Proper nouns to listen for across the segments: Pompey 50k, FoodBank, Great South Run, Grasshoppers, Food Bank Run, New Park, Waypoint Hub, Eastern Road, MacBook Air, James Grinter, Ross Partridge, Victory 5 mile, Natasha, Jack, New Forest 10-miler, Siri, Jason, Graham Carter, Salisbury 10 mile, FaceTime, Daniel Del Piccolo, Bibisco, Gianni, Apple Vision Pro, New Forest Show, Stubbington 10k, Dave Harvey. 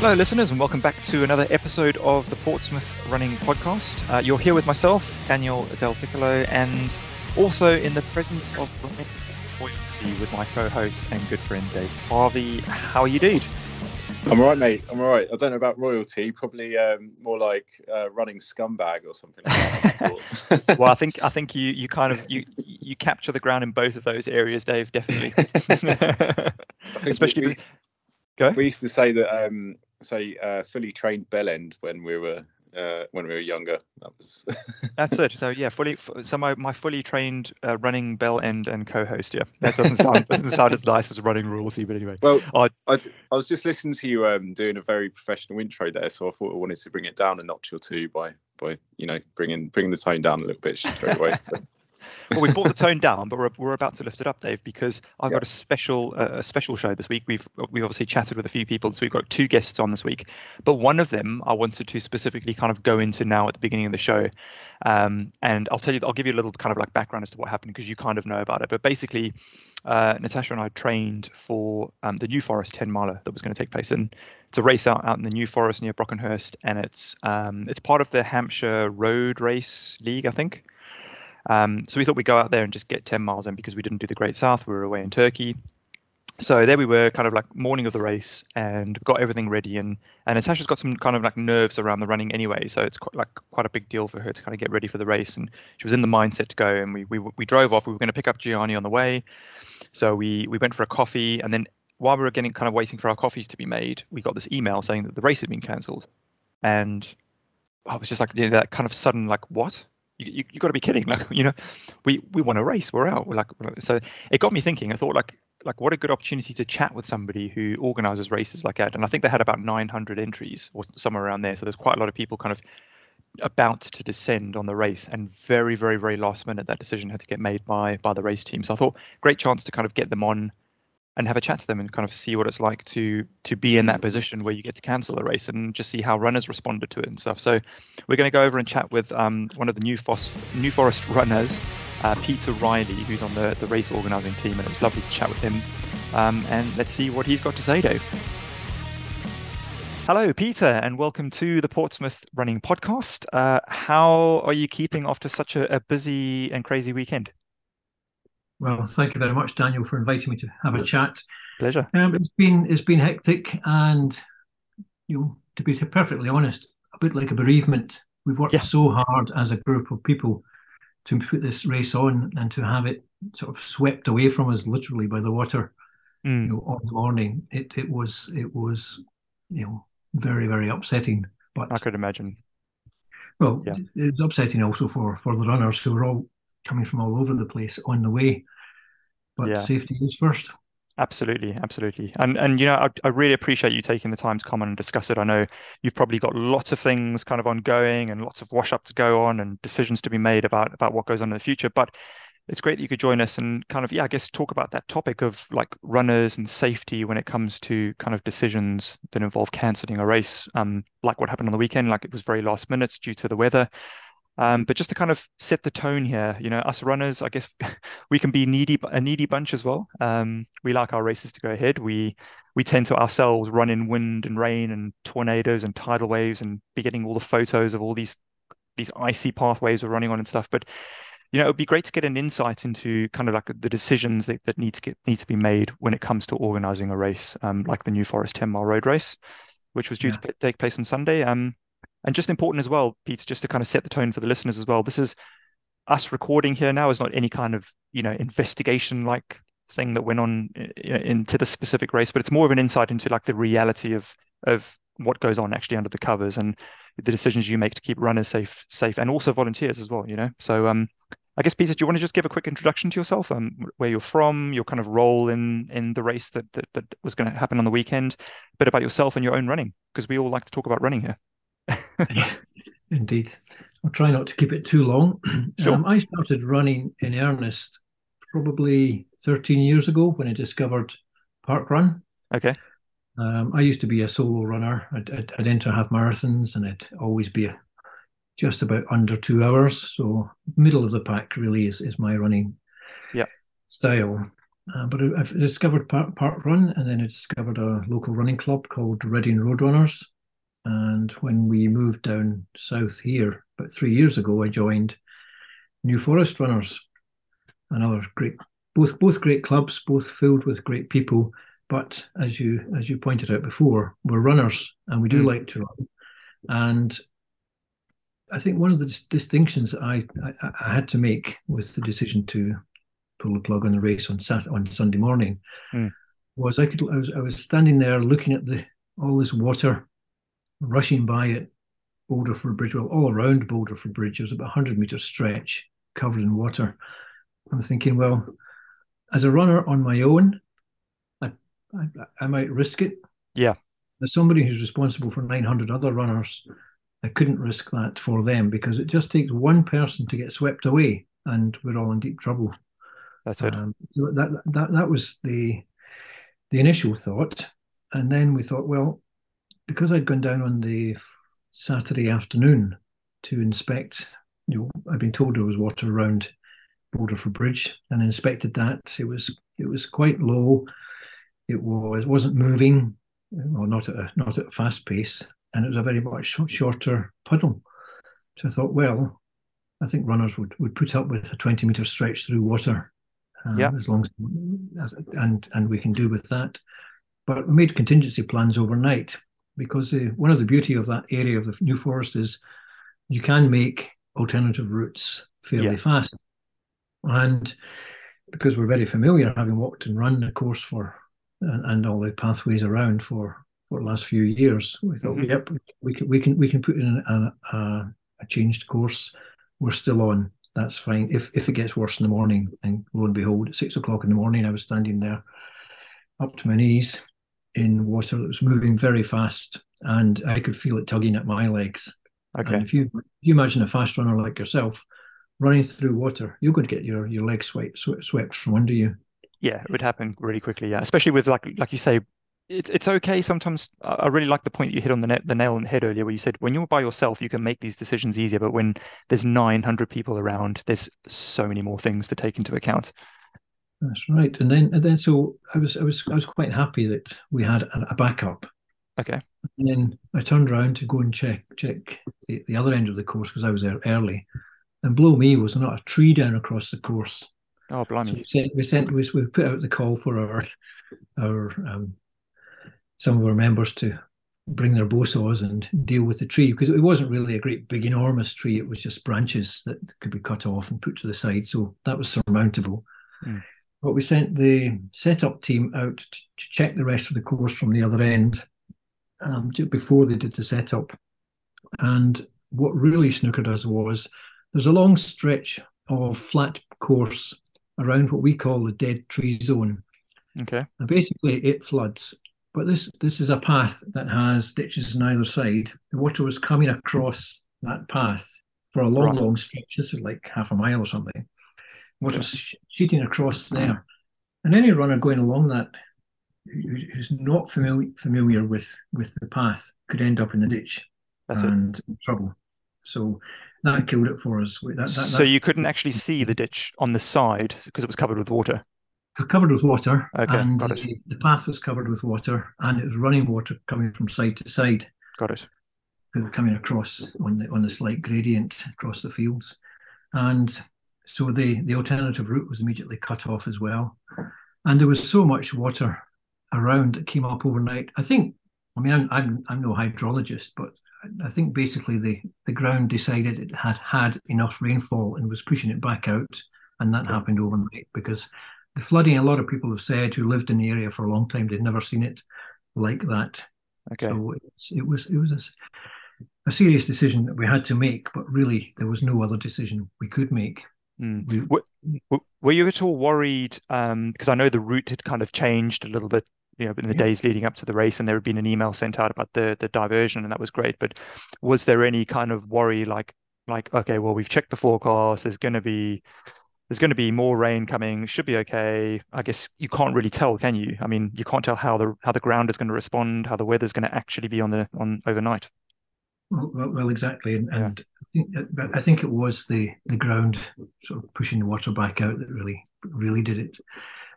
Hello listeners and welcome back to another episode of the Portsmouth Running Podcast. You're here with myself, Daniel Del Piccolo, and also in the presence of with my co-host and good friend Dave Harvey. How are you, dude? I'm all right, mate. I'm all right. I don't know about royalty, probably more like running scumbag or something like that. Well, I think you kind of you capture the ground in both of those areas, Dave, definitely. Especially we used to say that fully trained bellend when we were younger. That's it. So yeah, my fully trained running bell end and co-host. Yeah, that doesn't sound as nice as running royalty, but anyway. Well, I was just listening to you doing a very professional intro there, so I thought I wanted to bring it down a notch or two by bringing the tone down a little bit straight away. So. Well, we brought the tone down, but we're about to lift it up, Dave, because I've got a special show this week. We've obviously chatted with a few people, so we've got two guests on this week. But one of them I wanted to specifically kind of go into now at the beginning of the show, and I'll give you a little kind of like background as to what happened because you kind of know about it. But basically, Natasha and I trained for the New Forest 10-miler that was going to take place, and it's a race out in the New Forest near Brockenhurst, and it's part of the Hampshire Road Race League, I think. So we thought we'd go out there and just get 10 miles in because we didn't do the Great South. We were away in Turkey. So there we were, kind of like morning of the race, and got everything ready. And Natasha's got some kind of like nerves around the running anyway. So it's quite a big deal for her to kind of get ready for the race. And she was in the mindset to go. And we drove off. We were going to pick up Gianni on the way. So we went for a coffee. And then while we were getting kind of waiting for our coffees to be made, we got this email saying that the race had been cancelled. And I was just like, that kind of sudden like, what? You got to be kidding. Like, we won a race. We're out. We're like, so it got me thinking. I thought like what a good opportunity to chat with somebody who organizes races like that. And I think they had about 900 entries or somewhere around there. So there's quite a lot of people kind of about to descend on the race, and very, very, very last minute that decision had to get made by the race team. So I thought great chance to kind of get them on and have a chat to them and kind of see what it's like to be in that position where you get to cancel a race and just see how runners responded to it and stuff. So we're going to go over and chat with one of the New Forest runners, Peter Reilly, who's on the race organising team, and it was lovely to chat with him. And let's see what he's got to say, Dave. Hello, Peter, and welcome to the Portsmouth Running Podcast. How are you keeping after such a busy and crazy weekend? Well, thank you very much, Daniel, for inviting me to have a chat. Pleasure. It's been hectic, and to be perfectly honest, a bit like a bereavement. We've worked so hard as a group of people to put this race on, and to have it sort of swept away from us, literally by the water. On the morning, it was very, very upsetting. But I could imagine. Well, it was upsetting also for the runners who were all coming from all over the place on the way, but safety is first. Absolutely. And I really appreciate you taking the time to come on and discuss it. I know you've probably got lots of things kind of ongoing and lots of wash up to go on and decisions to be made about what goes on in the future, but it's great that you could join us and kind of, I guess, talk about that topic of like runners and safety when it comes to kind of decisions that involve cancelling a race, like what happened on the weekend. Like, it was very last minute due to the weather. But just to kind of set the tone here, us runners, I guess we can be a needy bunch as well. We like our races to go ahead. We tend to ourselves run in wind and rain and tornadoes and tidal waves and be getting all the photos of all these icy pathways we're running on and stuff. But, it would be great to get an insight into kind of like the decisions that need to be made when it comes to organising a race, like the New Forest 10-mile road race, which was due to take place on Sunday. And just important as well, Peter, just to kind of set the tone for the listeners as well. This is us recording here now. It's not any kind of, investigation like thing that went on into the specific race, but it's more of an insight into like the reality of what goes on actually under the covers and the decisions you make to keep runners safe and also volunteers as well, So I guess, Peter, do you want to just give a quick introduction to yourself, where you're from, your kind of role in the race that was going to happen on the weekend, a bit about yourself and your own running, because we all like to talk about running here. Indeed. I'll try not to keep it too long. Sure. I started running in earnest probably 13 years ago when I discovered Park Run. Okay. I used to be a solo runner. I'd enter half marathons, and I'd always be just about under 2 hours. So middle of the pack really is my running style. But I discovered Park Run, and then I discovered a local running club called Reading Road Runners. And when we moved down south here about 3 years ago, I joined New Forest Runners. Another great, both great clubs, both filled with great people. But as you pointed out before, we're runners and we do like to run. And I think one of the distinctions that I had to make with the decision to pull the plug on the race on Sunday morning was I was standing there looking at all this water rushing by at Boulderford Bridge, well, all around Boulderford Bridge. There was about a 100-metre stretch covered in water. I'm thinking, well, as a runner on my own, I might risk it. Yeah. As somebody who's responsible for 900 other runners, I couldn't risk that for them, because it just takes one person to get swept away and we're all in deep trouble. That's it. So that was the initial thought. And then we thought, well, because I'd gone down on the Saturday afternoon to inspect, I'd been told there was water around Boulderford Bridge, and inspected that. It was quite low. It wasn't moving, well, not at a fast pace, and it was a very much shorter puddle. So I thought, well, I think runners would put up with a 20-metre stretch through water, as long as and we can do with that. But we made contingency plans overnight, because one of the beauty of that area of the New Forest is you can make alternative routes fairly fast. And because we're very familiar, having walked and run the course and all the pathways around for the last few years, we thought, yep, we can put in a changed course. We're still on. That's fine. If it gets worse in the morning, and lo and behold, at 6 o'clock in the morning, I was standing there up to my knees in water that was moving very fast, and I could feel it tugging at my legs. Okay. And if you imagine a fast runner like yourself running through water, you're going to get your legs swept from under you. Yeah, it would happen really quickly. Yeah, especially with like you say, it's okay sometimes. I really like the point that you hit on the nail on the head earlier, where you said when you're by yourself, you can make these decisions easier. But when there's 900 people around, there's so many more things to take into account. That's right. And then so I was quite happy that we had a backup. Okay. And then I turned around to go and check the other end of the course, because I was there early, and below me was not a tree down across the course. Oh, blimey. So we put out the call for our some of our members to bring their bow saws and deal with the tree, because it wasn't really a great big enormous tree. It was just branches that could be cut off and put to the side, so that was surmountable. But we sent the setup team out to check the rest of the course from the other end before they did the setup. And what really snookered us was there's a long stretch of flat course around what we call the dead tree zone. Okay. And basically it floods. But this is a path that has ditches on either side. The water was coming across that path for a long stretch. This is like half a mile or something. Water's sheeting across there. And any runner going along that who's not familiar with the path could end up in the ditch. That's and it. In trouble. So that killed it for us. So you couldn't actually see the ditch on the side because it was covered with water? Covered with water. Okay, and got it. The path was covered with water, and it was running water coming from side to side. Got it. It was coming across on the slight gradient across the fields. And so the alternative route was immediately cut off as well. And there was so much water around that came up overnight. I think, I mean, I'm no hydrologist, but I think basically the ground decided it had enough rainfall and was pushing it back out, and that happened overnight, because the flooding, a lot of people have said who lived in the area for a long time, they'd never seen it like that. Okay. So it was a serious decision that we had to make, but really there was no other decision we could make. Were you at all worried? Because I know the route had kind of changed a little bit, in the days leading up to the race, and there had been an email sent out about the diversion, and that was great. But was there any kind of worry, like okay, well, we've checked the forecast, there's going to be more rain coming, should be okay? I guess you can't really tell, can you? I mean, you can't tell how the ground is going to respond, how the weather's going to actually be on overnight. Well, exactly, and I think it was the ground sort of pushing the water back out that really did it.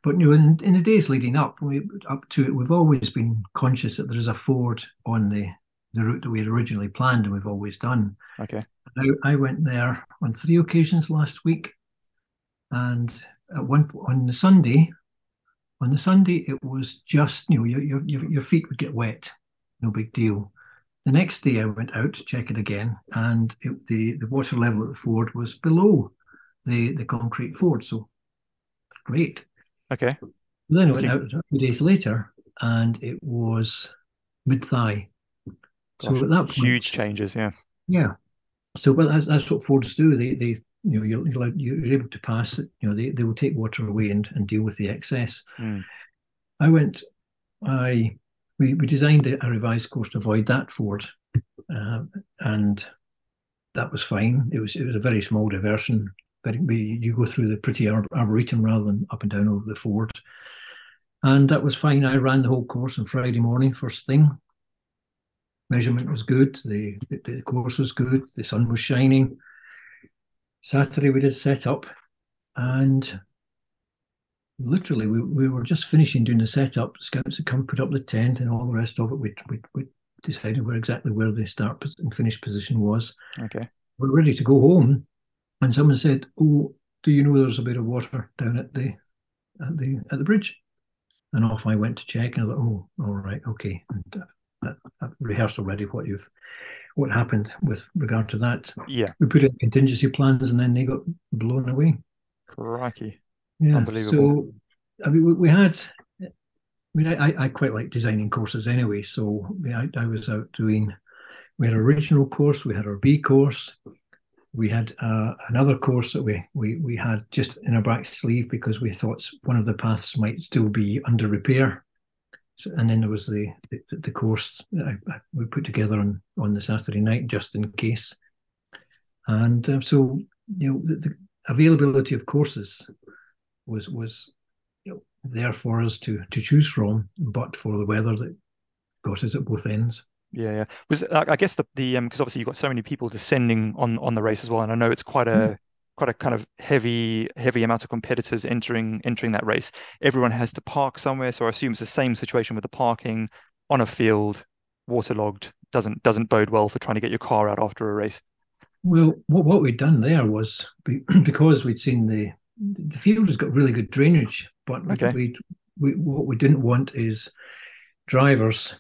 But you know, in the days leading up to it, we've always been conscious that there is a ford on the route that we had originally planned, and we've always done. Okay. I went there on three occasions last week, and at one on the Sunday it was just, you know, your feet would get wet, no big deal. The next day I went out to check it again, and the water level at the ford was below the concrete ford, so great. Okay. Then I went out a few days later, and it was mid-thigh. Gosh, so at that point, huge changes, yeah. Yeah. So well, that's what fords do. They you know, you're able to pass it. You know, they will take water away and deal with the excess. Mm. We designed a revised course to avoid that ford, and that was fine. It was a very small diversion. But you go through the pretty arboretum rather than up and down over the ford. And that was fine. I ran the whole course on Friday morning, first thing. Measurement was good. The course was good. The sun was shining. Saturday we did set up. And literally we were just finishing doing the setup. Scouts had come, put up the tent and all the rest of it. We decided exactly where the start and finish position was. Okay. We were ready to go home. And someone said, "Oh, do you know there's a bit of water down at the bridge?" And off I went to check, and I thought, "Oh, all right, okay." And I rehearsed already what happened with regard to that. Yeah, we put in contingency plans, and then they got blown away. Crikey! Yeah, unbelievable. So I mean, I quite like designing courses anyway. So I was out doing. We had our original course. We had our B course. We had another course that we had just in our back sleeve because we thought one of the paths might still be under repair. So, and then there was the course that we put together on the Saturday night just in case. And so, you know, the availability of courses was you know, there for us to choose from, but for the weather that got us at both ends. Yeah. Was I guess the because obviously you've got so many people descending on the race as well, and I know it's quite a kind of heavy amount of competitors entering that race. Everyone has to park somewhere, so I assume it's the same situation with the parking on a field, waterlogged. Doesn't bode well for trying to get your car out after a race. Well, what we'd done there was because we'd seen the field has got really good drainage, but okay. What we didn't want is drivers.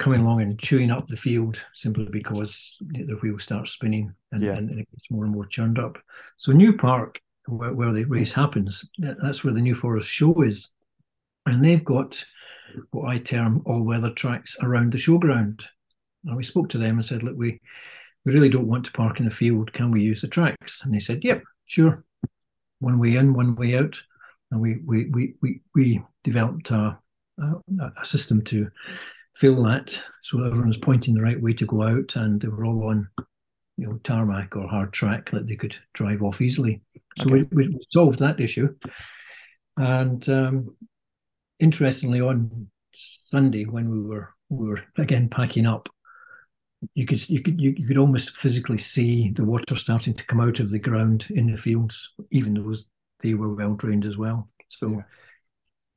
Coming along and chewing up the field simply because the wheels start spinning and it gets more and more churned up. So New Park, where the race happens, that's where the New Forest Show is. And they've got what I term all-weather tracks around the showground. And we spoke to them and said, "Look, we really don't want to park in the field. Can we use the tracks?" And they said, "Yep, sure. One way in, one way out." And we developed a system to fill that, so everyone was pointing the right way to go out, and they were all on, you know, tarmac or hard track that they could drive off easily. So okay. we solved that issue. And interestingly, on Sunday when we were again packing up, you could almost physically see the water starting to come out of the ground in the fields, even though they were well drained as well. So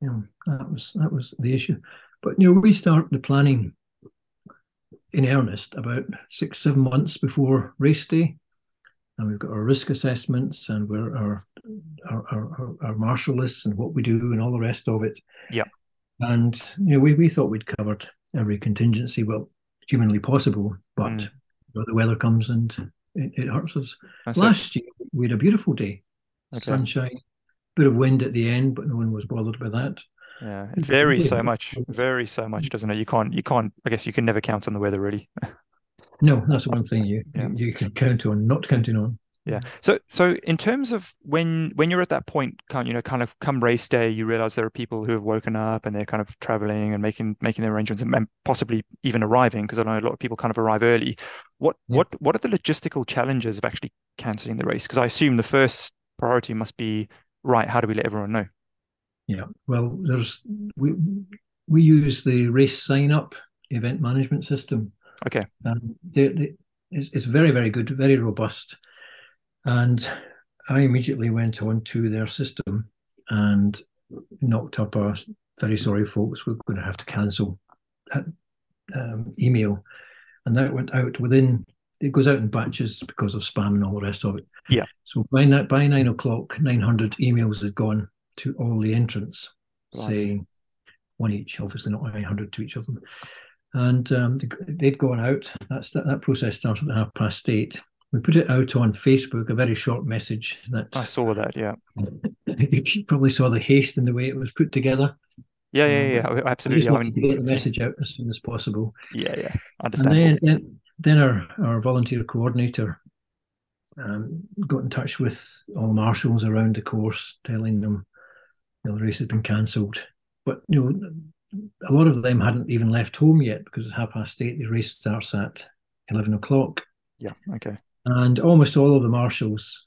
yeah, that was the issue. But, you know, we start the planning in earnest about 6-7 months before race day. And we've got our risk assessments and our marshal lists and what we do and all the rest of it. Yeah. And, you know, we thought we'd covered every contingency, well, humanly possible, but you know, the weather comes and it hurts us. Last year, we had a beautiful day. Okay. Sunshine, bit of wind at the end, but no one was bothered by that. Yeah, it varies so much, doesn't it? You can't. I guess you can never count on the weather, really. No, that's the one thing you can count on, not counting on. Yeah. So in terms of when you're at that point, can't you know, kind of come race day, you realise there are people who have woken up and they're kind of travelling and making their arrangements and possibly even arriving, because I know a lot of people kind of arrive early. What are the logistical challenges of actually cancelling the race? Because I assume the first priority must be right. How do we let everyone know? Yeah, well, we use the race sign-up event management system. Okay. It's very, very good, very robust. And I immediately went on to their system and knocked up our very sorry folks, we're going to have to cancel that email. And that went out it goes out in batches because of spam and all the rest of it. Yeah. So by 9 o'clock, 900 emails had gone to all the entrants, right, saying one each, obviously not 900 to each of them. And they'd gone out. That process started at 8:30. We put it out on Facebook, a very short message. I saw that, yeah. You probably saw the haste in the way it was put together. Yeah, absolutely. I mean, to get the message out as soon as possible. Yeah, understand. And then our volunteer coordinator got in touch with all marshals around the course, telling them the race had been cancelled. But a lot of them hadn't even left home yet, because at 8:30 the race starts at 11 o'clock. Yeah, okay. And almost all of the marshals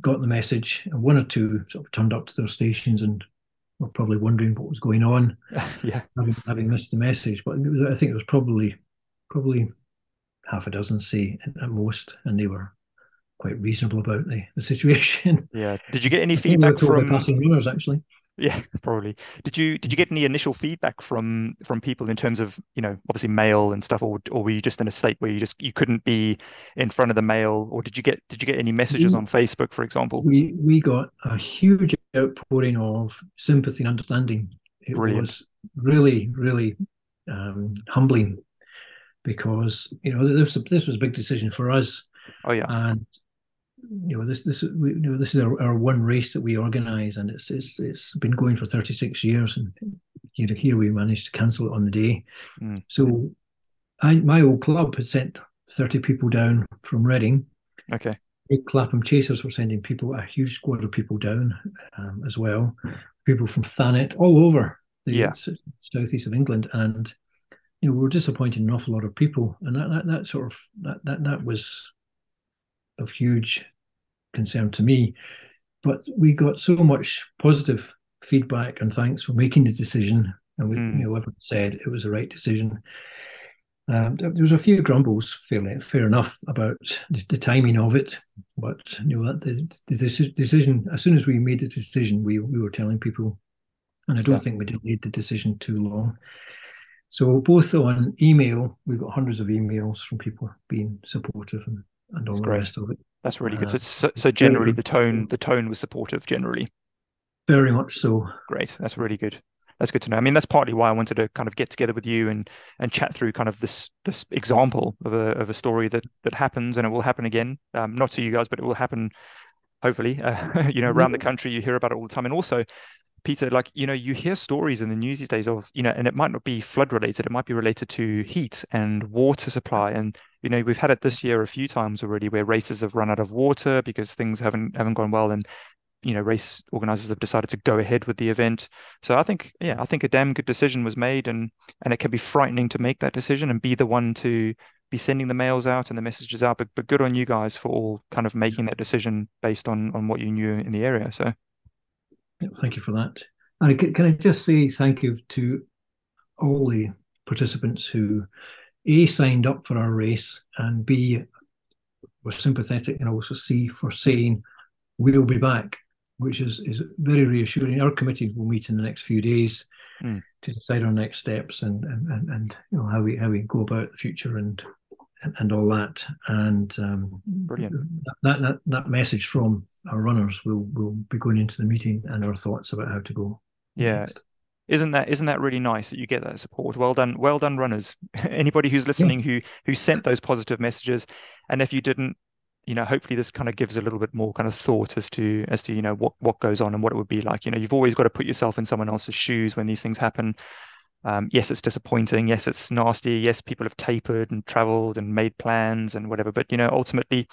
got the message, and one or two sort of turned up to their stations and were probably wondering what was going on, yeah, having missed the message. But I think it was probably half a dozen, say, at most, and they were quite reasonable about the situation. Yeah. Did you get any feedback from passing runners, actually? Yeah, probably. Did you get any initial feedback from people in terms of, obviously mail and stuff, or were you just in a state where you couldn't be in front of the mail, or did you get any messages on Facebook, for example? We got a huge outpouring of sympathy and understanding. It Brilliant. Was really, really humbling, because this was a big decision for us. Oh yeah. And this is our one race that we organise, and it's been going for 36 years, and here we managed to cancel it on the day. Mm. So my old club had sent 30 people down from Reading. Okay. Big Clapham Chasers were sending people, a huge squad of people down as well. People from Thanet, all over the southeast of England, and we were disappointing an awful lot of people, and that was of huge concern to me. But we got so much positive feedback and thanks for making the decision, and we everyone said it was the right decision. There was a few grumbles, fair enough, about the timing of it, but the decision, as soon as we made the decision, we were telling people, and I don't think we delayed the decision too long. So both on email, we've got hundreds of emails from people being supportive and all the rest of it. That's really good. So generally, the tone was supportive generally. Very much so. Great. That's really good. That's good to know. I mean, that's partly why I wanted to kind of get together with you and chat through kind of this example of a story that happens, and it will happen again. Not to you guys, but it will happen, hopefully. Around the country, you hear about it all the time. And also, Peter, you hear stories in the news these days of, and it might not be flood related, it might be related to heat and water supply. And, we've had it this year a few times already where races have run out of water because things haven't gone well. And, race organizers have decided to go ahead with the event. So I think a damn good decision was made, and it can be frightening to make that decision and be the one to be sending the mails out and the messages out. But good on you guys for all kind of making that decision based on what you knew in the area. So. Thank you for that. And can I just say thank you to all the participants who, A, signed up for our race, and B, were sympathetic, and also C, for saying, we'll be back, which is very reassuring. Our committee will meet in the next few days to decide on next steps and how we go about the future and all that. And brilliant. That message from our runners will be going into the meeting, and our thoughts about how to go. Yeah, next. Isn't that really nice that you get that support? Well done, runners. Anybody who's listening who sent those positive messages, and if you didn't, hopefully this kind of gives a little bit more kind of thought as to what goes on and what it would be like. You've always got to put yourself in someone else's shoes when these things happen. Yes, it's disappointing. Yes, it's nasty. Yes, people have capered and travelled and made plans and whatever. But ultimately,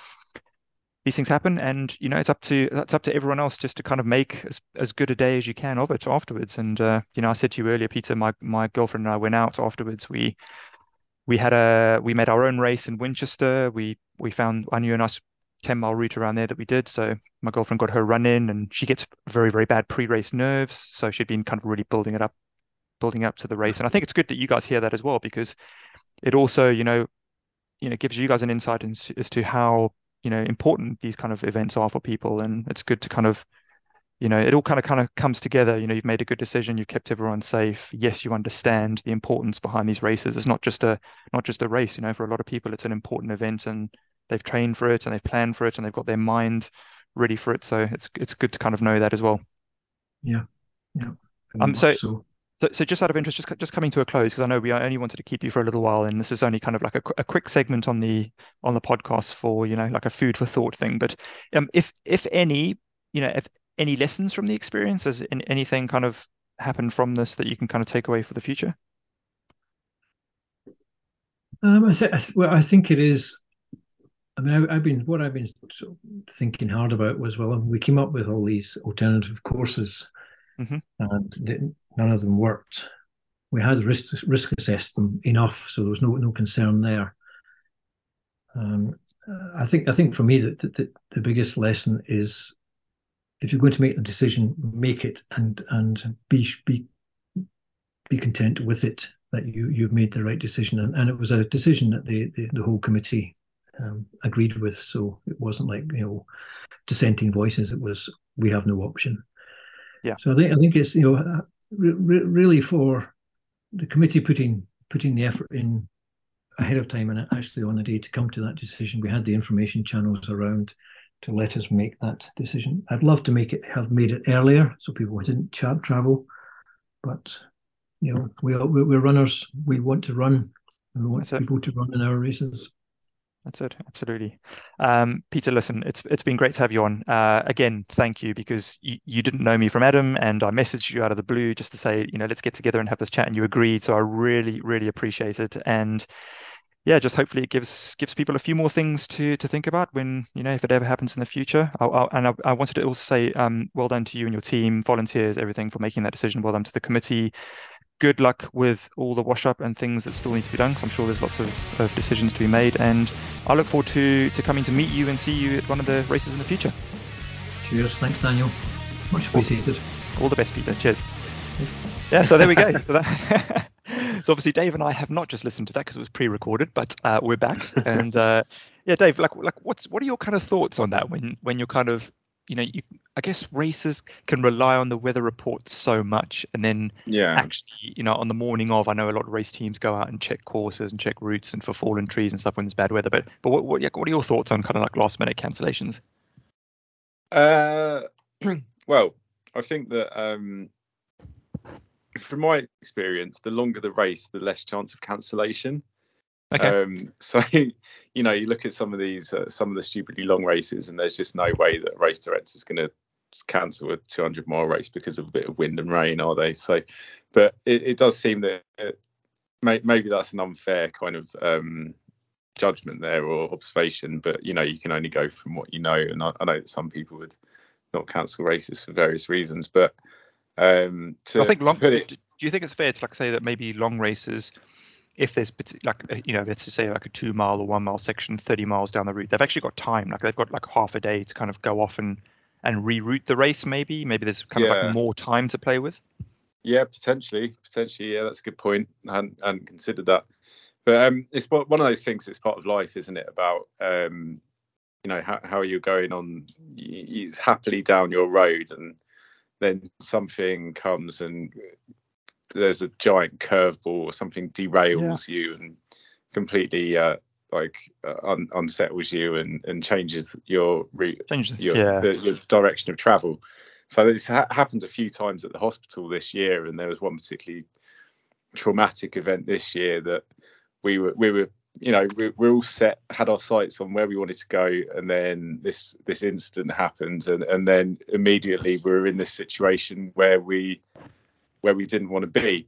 these things happen, and it's up to everyone else just to kind of make as good a day as you can of it afterwards. And I said to you earlier, Peter, my girlfriend and I went out afterwards. We made our own race in Winchester. We found, I knew a nice 10 mile route around there that we did. So my girlfriend got her run in, and she gets very, very bad pre-race nerves, so she'd been kind of really building up to the race. And I think it's good that you guys hear that as well, because it also gives you guys an insight as to how important these kind of events are for people. And it's good to kind of you know, it all kind of comes together. You know, you've made a good decision. You've kept everyone safe. Yes, you understand the importance behind these races. It's not just a race. You know, for a lot of people, it's an important event, and they've trained for it, and they've planned for it, and they've got their mind ready for it. So it's good to kind of know that as well. Yeah, yeah. So just out of interest, just coming to a close, because I know we only wanted to keep you for a little while, and this is only kind of like a quick segment on the podcast for, you know, like a food for thought thing. But if any lessons from the experience, has anything kind of happened from this that you can kind of take away for the future? I think it is. I mean, I've been sort of thinking hard about was, well, we came up with all these alternative courses, mm-hmm. and none of them worked. We had risk assessed them enough, so there was no concern there. I think for me that the biggest lesson is, if you're going to make a decision, make it and be content with it, that you've made the right decision. And it was a decision that the whole committee agreed with. So it wasn't like, you know, dissenting voices. It was, we have no option. Yeah. So I think it's, you know, really for the committee putting the effort in ahead of time and actually on the day to come to that decision. We had the information channels around to let us make that decision. I'd love to have made it earlier so people didn't travel, but you know, we're runners. We want to run, and we want people to run in our races. That's it. Absolutely. Peter, listen, it's been great to have you on. Again, thank you, because you didn't know me from Adam, and I messaged you out of the blue just to say, you know, let's get together and have this chat, and you agreed. So I really, really appreciate it. And yeah, just hopefully it gives people a few more things to think about when, you know, if it ever happens in the future. I wanted to also say, well done to you and your team, volunteers, everything, for making that decision. Well done to the committee. Good luck with all the wash up and things that still need to be done, because I'm sure there's lots of decisions to be made. And I look forward to coming to meet you and see you at one of the races in the future. Cheers. Thanks, Daniel. Much appreciated. All the best, Peter. Cheers. Yeah, so there we go. So obviously Dave and I have not just listened to that because it was pre-recorded, but we're back. And yeah, Dave, like what are your kind of thoughts on that when you're kind of, you know, I guess racers can rely on the weather reports so much, and then actually, you know, on the morning of, I know a lot of race teams go out and check courses and check routes and for fallen trees and stuff when there's bad weather. But what are your thoughts on kind of like last minute cancellations? Well, I think that from my experience, the longer the race, the less chance of cancellation. Okay. So, you know, you look at some of the stupidly long races, and there's just no way that a race director is going to cancel a 200 mile race because of a bit of wind and rain, are they? So, but it does seem that maybe that's an unfair kind of judgment there, or observation. But, you know, you can only go from what you know. And I know that some people would not cancel races for various reasons, but do you think it's fair to like say that maybe long races, if there's like, you know, let's just say like a 2 mile or 1 mile section 30 miles down the route, they've actually got time, like they've got like half a day to kind of go off and reroute the race, maybe there's kind of like more time to play with? Yeah, potentially, yeah, that's a good point. I hadn't considered that, but it's one of those things that's part of life, isn't it, about you know, how you're going on, it's happily down your road, and then something comes and there's a giant curveball or something derails you and completely unsettles you and changes your route, your direction of travel. So this happened a few times at the hospital this year, and there was one particularly traumatic event this year that we were, you know, we're all set, had our sights on where we wanted to go, and then this incident happened, and then immediately we were in this situation where we didn't want to be.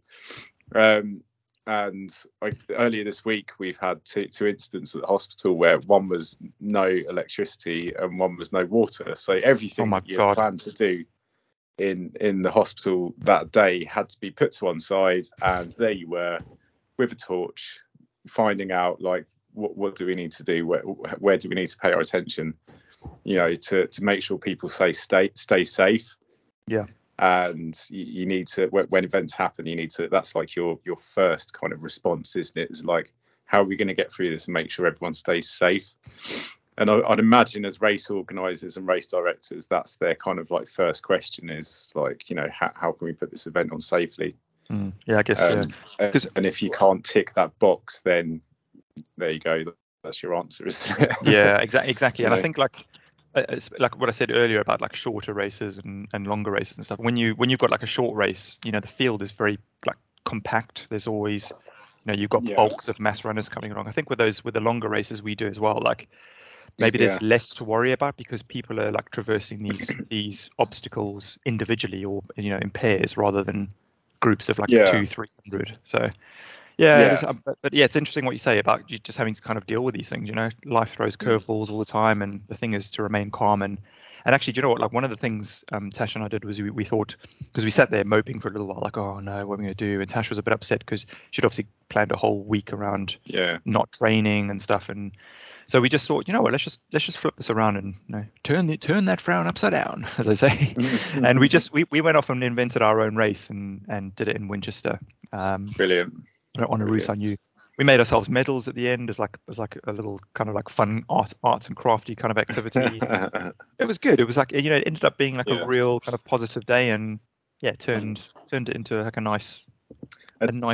And earlier this week, we've had two incidents at the hospital where one was no electricity and one was no water. So everything you planned to do in the hospital that day had to be put to one side. And there you were with a torch, finding out like, what do we need to do? Where do we need to pay our attention? You know, to make sure people stay safe. Yeah. And you need to, when events happen, you need to, that's like your first kind of response, isn't it? It's like, how are we going to get through this and make sure everyone stays safe? And I'd imagine as race organisers and race directors, that's their kind of like first question is like, you know, how can we put this event on safely? Mm, yeah, I guess. Yeah. And if you can't tick that box, then there you go. That's your answer, isn't it? Yeah, exactly. And I think like what I said earlier about like shorter races and longer races and stuff. When you've got like a short race, you know, the field is very like compact. There's always, you know, you've got bulks of mass runners coming along. I think with the longer races we do as well, like maybe there's less to worry about because people are like traversing these obstacles individually or, you know, in pairs rather than groups of like 200-300. So but it's interesting what you say about just having to kind of deal with these things. You know, life throws curveballs all the time, and the thing is to remain calm. And actually, do you know what, like one of the things Tash and I did was we thought, because we sat there moping for a little while, like, oh no, what are we going to do? And Tash was a bit upset because she'd obviously planned a whole week around not training and stuff. And so we just thought, you know what, let's just flip this around and, you know, turn that frown upside down, as I say. And we went off and invented our own race and did it in Winchester. Brilliant. On a route I knew. We made ourselves medals at the end as like a little kind of like fun arts and crafty kind of activity. It was good. It was like, you know, it ended up being like a real kind of positive day, and turned it into like a nice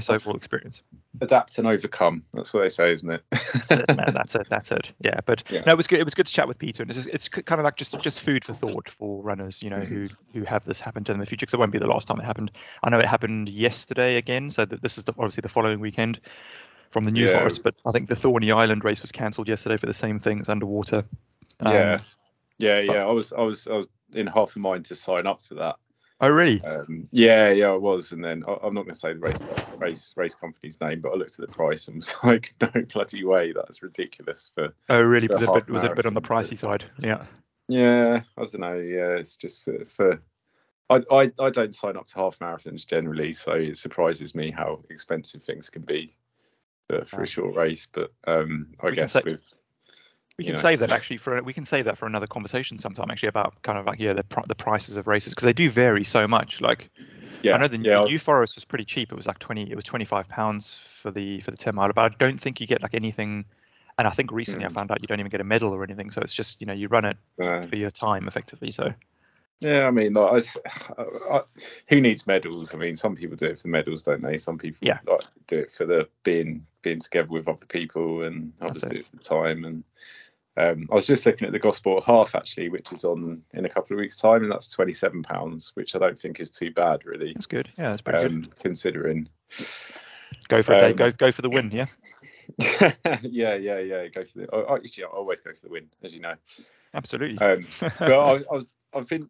overall experience. Adapt and overcome. That's what they say, isn't it? That's it. Yeah, but no, it was good. It was good to chat with Peter, and it's kind of like just food for thought for runners, you know, who have this happen to them in the future. Because it won't be the last time it happened. I know it happened yesterday again, so this is obviously the following weekend from the New Forest, but I think the Thorny Island race was cancelled yesterday for the same things underwater. But I was in half a mind to sign up for that. Oh really? I was, and then I'm not going to say the race company's name, but I looked at the price and was like, no bloody way, that's ridiculous. For oh really? For was it a bit on the pricey side? Yeah, I don't know. Yeah, it's just for I don't sign up to half marathons generally, so it surprises me how expensive things can be for a short race, but we can save that for another conversation sometime, actually, about kind of like the prices of races, because they do vary so much. Like I know the New Forest was pretty cheap. It was like £25 for the 10-miler, but I don't think you get like anything. And I think recently I found out you don't even get a medal or anything, so it's just, you know, you run it for your time effectively. So yeah, I mean, like, who needs medals? I mean, some people do it for the medals, don't they? Some people like do it for the being together with other people, and others do it for the time. And I was just looking at the Gosport half, actually, which is on in a couple of weeks' time, and that's £27, which I don't think is too bad, really. That's good. Yeah, that's pretty good considering. Go for it, Dave. Go for the win. Yeah. Yeah. Go for the. I always go for the win, as you know. Absolutely. But I've been.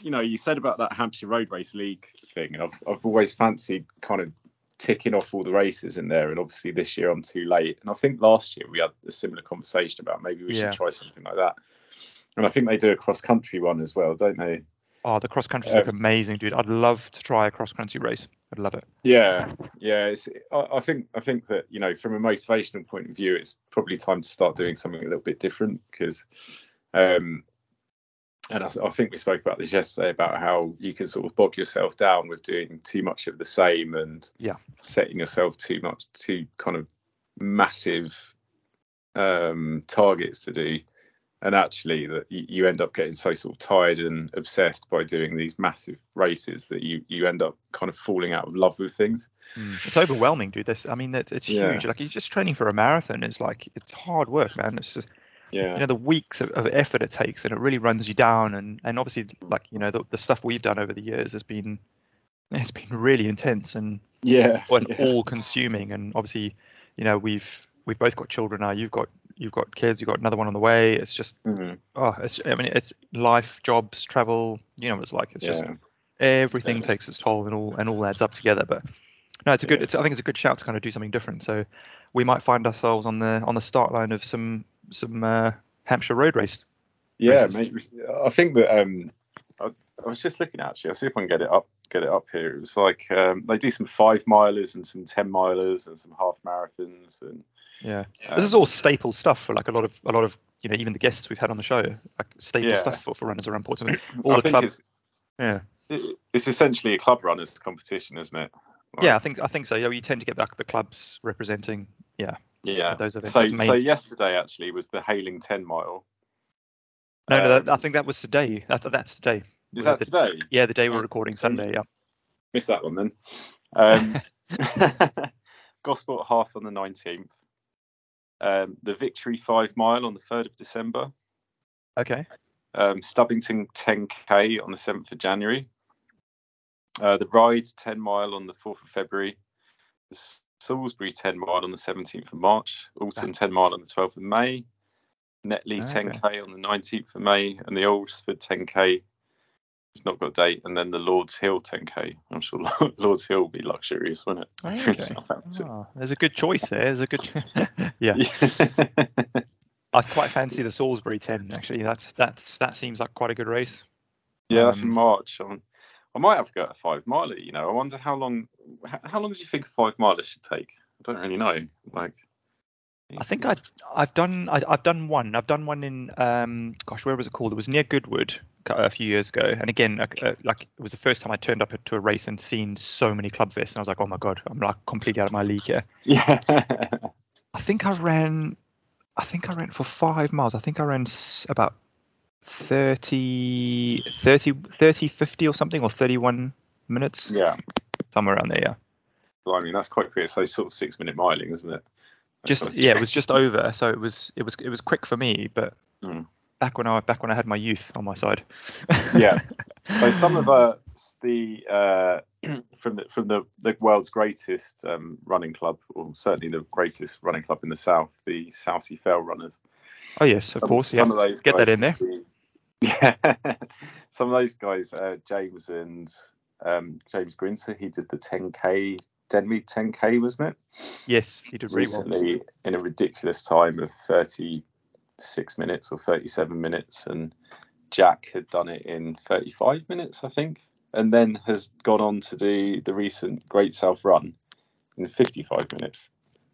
You know, you said about that Hampshire Road Race League thing, and I've always fancied kind of ticking off all the races in there, and obviously this year I'm too late. And I think last year we had a similar conversation about maybe we should try something like that. And I think they do a cross country one as well, don't they? Oh, the cross countries look amazing, dude. I'd love to try a cross country race. I'd love it. Yeah. It's, I think that, you know, from a motivational point of view, it's probably time to start doing something a little bit different, because and I think we spoke about this yesterday, about how you can sort of bog yourself down with doing too much of the same, and setting yourself too kind of massive targets to do. And actually that you end up getting so sort of tired and obsessed by doing these massive races that you end up kind of falling out of love with things. It's overwhelming, dude. It's huge. Like, you're just training for a marathon. It's like, it's hard work, man. It's just, you know, the weeks of effort it takes, and it really runs you down. And obviously, like, you know, the stuff we've done over the years has been really intense and all consuming. And obviously, you know, we've both got children now. You've got kids. You've got another one on the way. It's just it's life, jobs, travel. You know, it's just everything takes its toll, and all adds up together. But no, it's a good. I think it's a good shout to kind of do something different. So we might find ourselves on the start line of some Hampshire Road race. Yeah, mate, I think that I was just looking, actually. I'll see if I can get it up here. It was like they do some 5-milers and some 10-milers and some half marathons, and this is all staple stuff for like a lot of, you know, even the guests we've had on the show, like staple stuff for runners around Portsmouth. All the clubs. It's essentially a club runners competition, isn't it? Like, I think so. Yeah, you tend to get back the clubs representing. Yeah. Those events. So yesterday actually was the Hailing 10 mile, No, I think that was today. That's today. Is that today? Yeah, the day we're recording, Sunday, yeah. Missed that one then. Gosport half on the 19th. The Victory 5 mile on the 3rd of December. Okay. Stubbington 10k on the 7th of January. The Ride 10 mile on the 4th of February. The Salisbury 10 mile on the 17th of March. Alton 10 mile on the 12th of May. Netley 10k on the 19th of May. And the Alresford 10k. It's not got a date. And then the Lord's Hill 10k. I'm sure Lord's Hill will be luxurious, wouldn't it? Okay. There's a good choice there. There's a good... yeah. I quite fancy the Salisbury 10, actually. That seems like quite a good race. Yeah, that's in March. I might have to go at a 5-miler, you know. I wonder how long do you think a 5-miler should take? I don't really know. I think I've done one. I've done one in where was it called? It was near Goodwood a few years ago. And again, it was the first time I turned up to a race and seen so many club vests, and I was like, oh my god, I'm like completely out of my league here. Yeah. I think I ran for 5 miles. I think I ran about 50 or something, or 31 minutes. Yeah. Somewhere around there, yeah. Well, I mean, that's quite quick. So sort of 6 minute miling, isn't it? It was just over. So it was quick for me, but back when I had my youth on my side. Yeah. So some of the world's greatest running club, or certainly the greatest running club in the South, the South Sea Fell Runners. Oh yes, of course. Yeah. Some of those get that in there. Yeah. Some of those guys, James and James Grinter, he did the 10k, Denmead 10k, wasn't it? Yes, he did recently in a ridiculous time of 36 minutes or 37 minutes, and Jack had done it in 35 minutes, I think, and then has gone on to do the recent Great South Run in 55 minutes.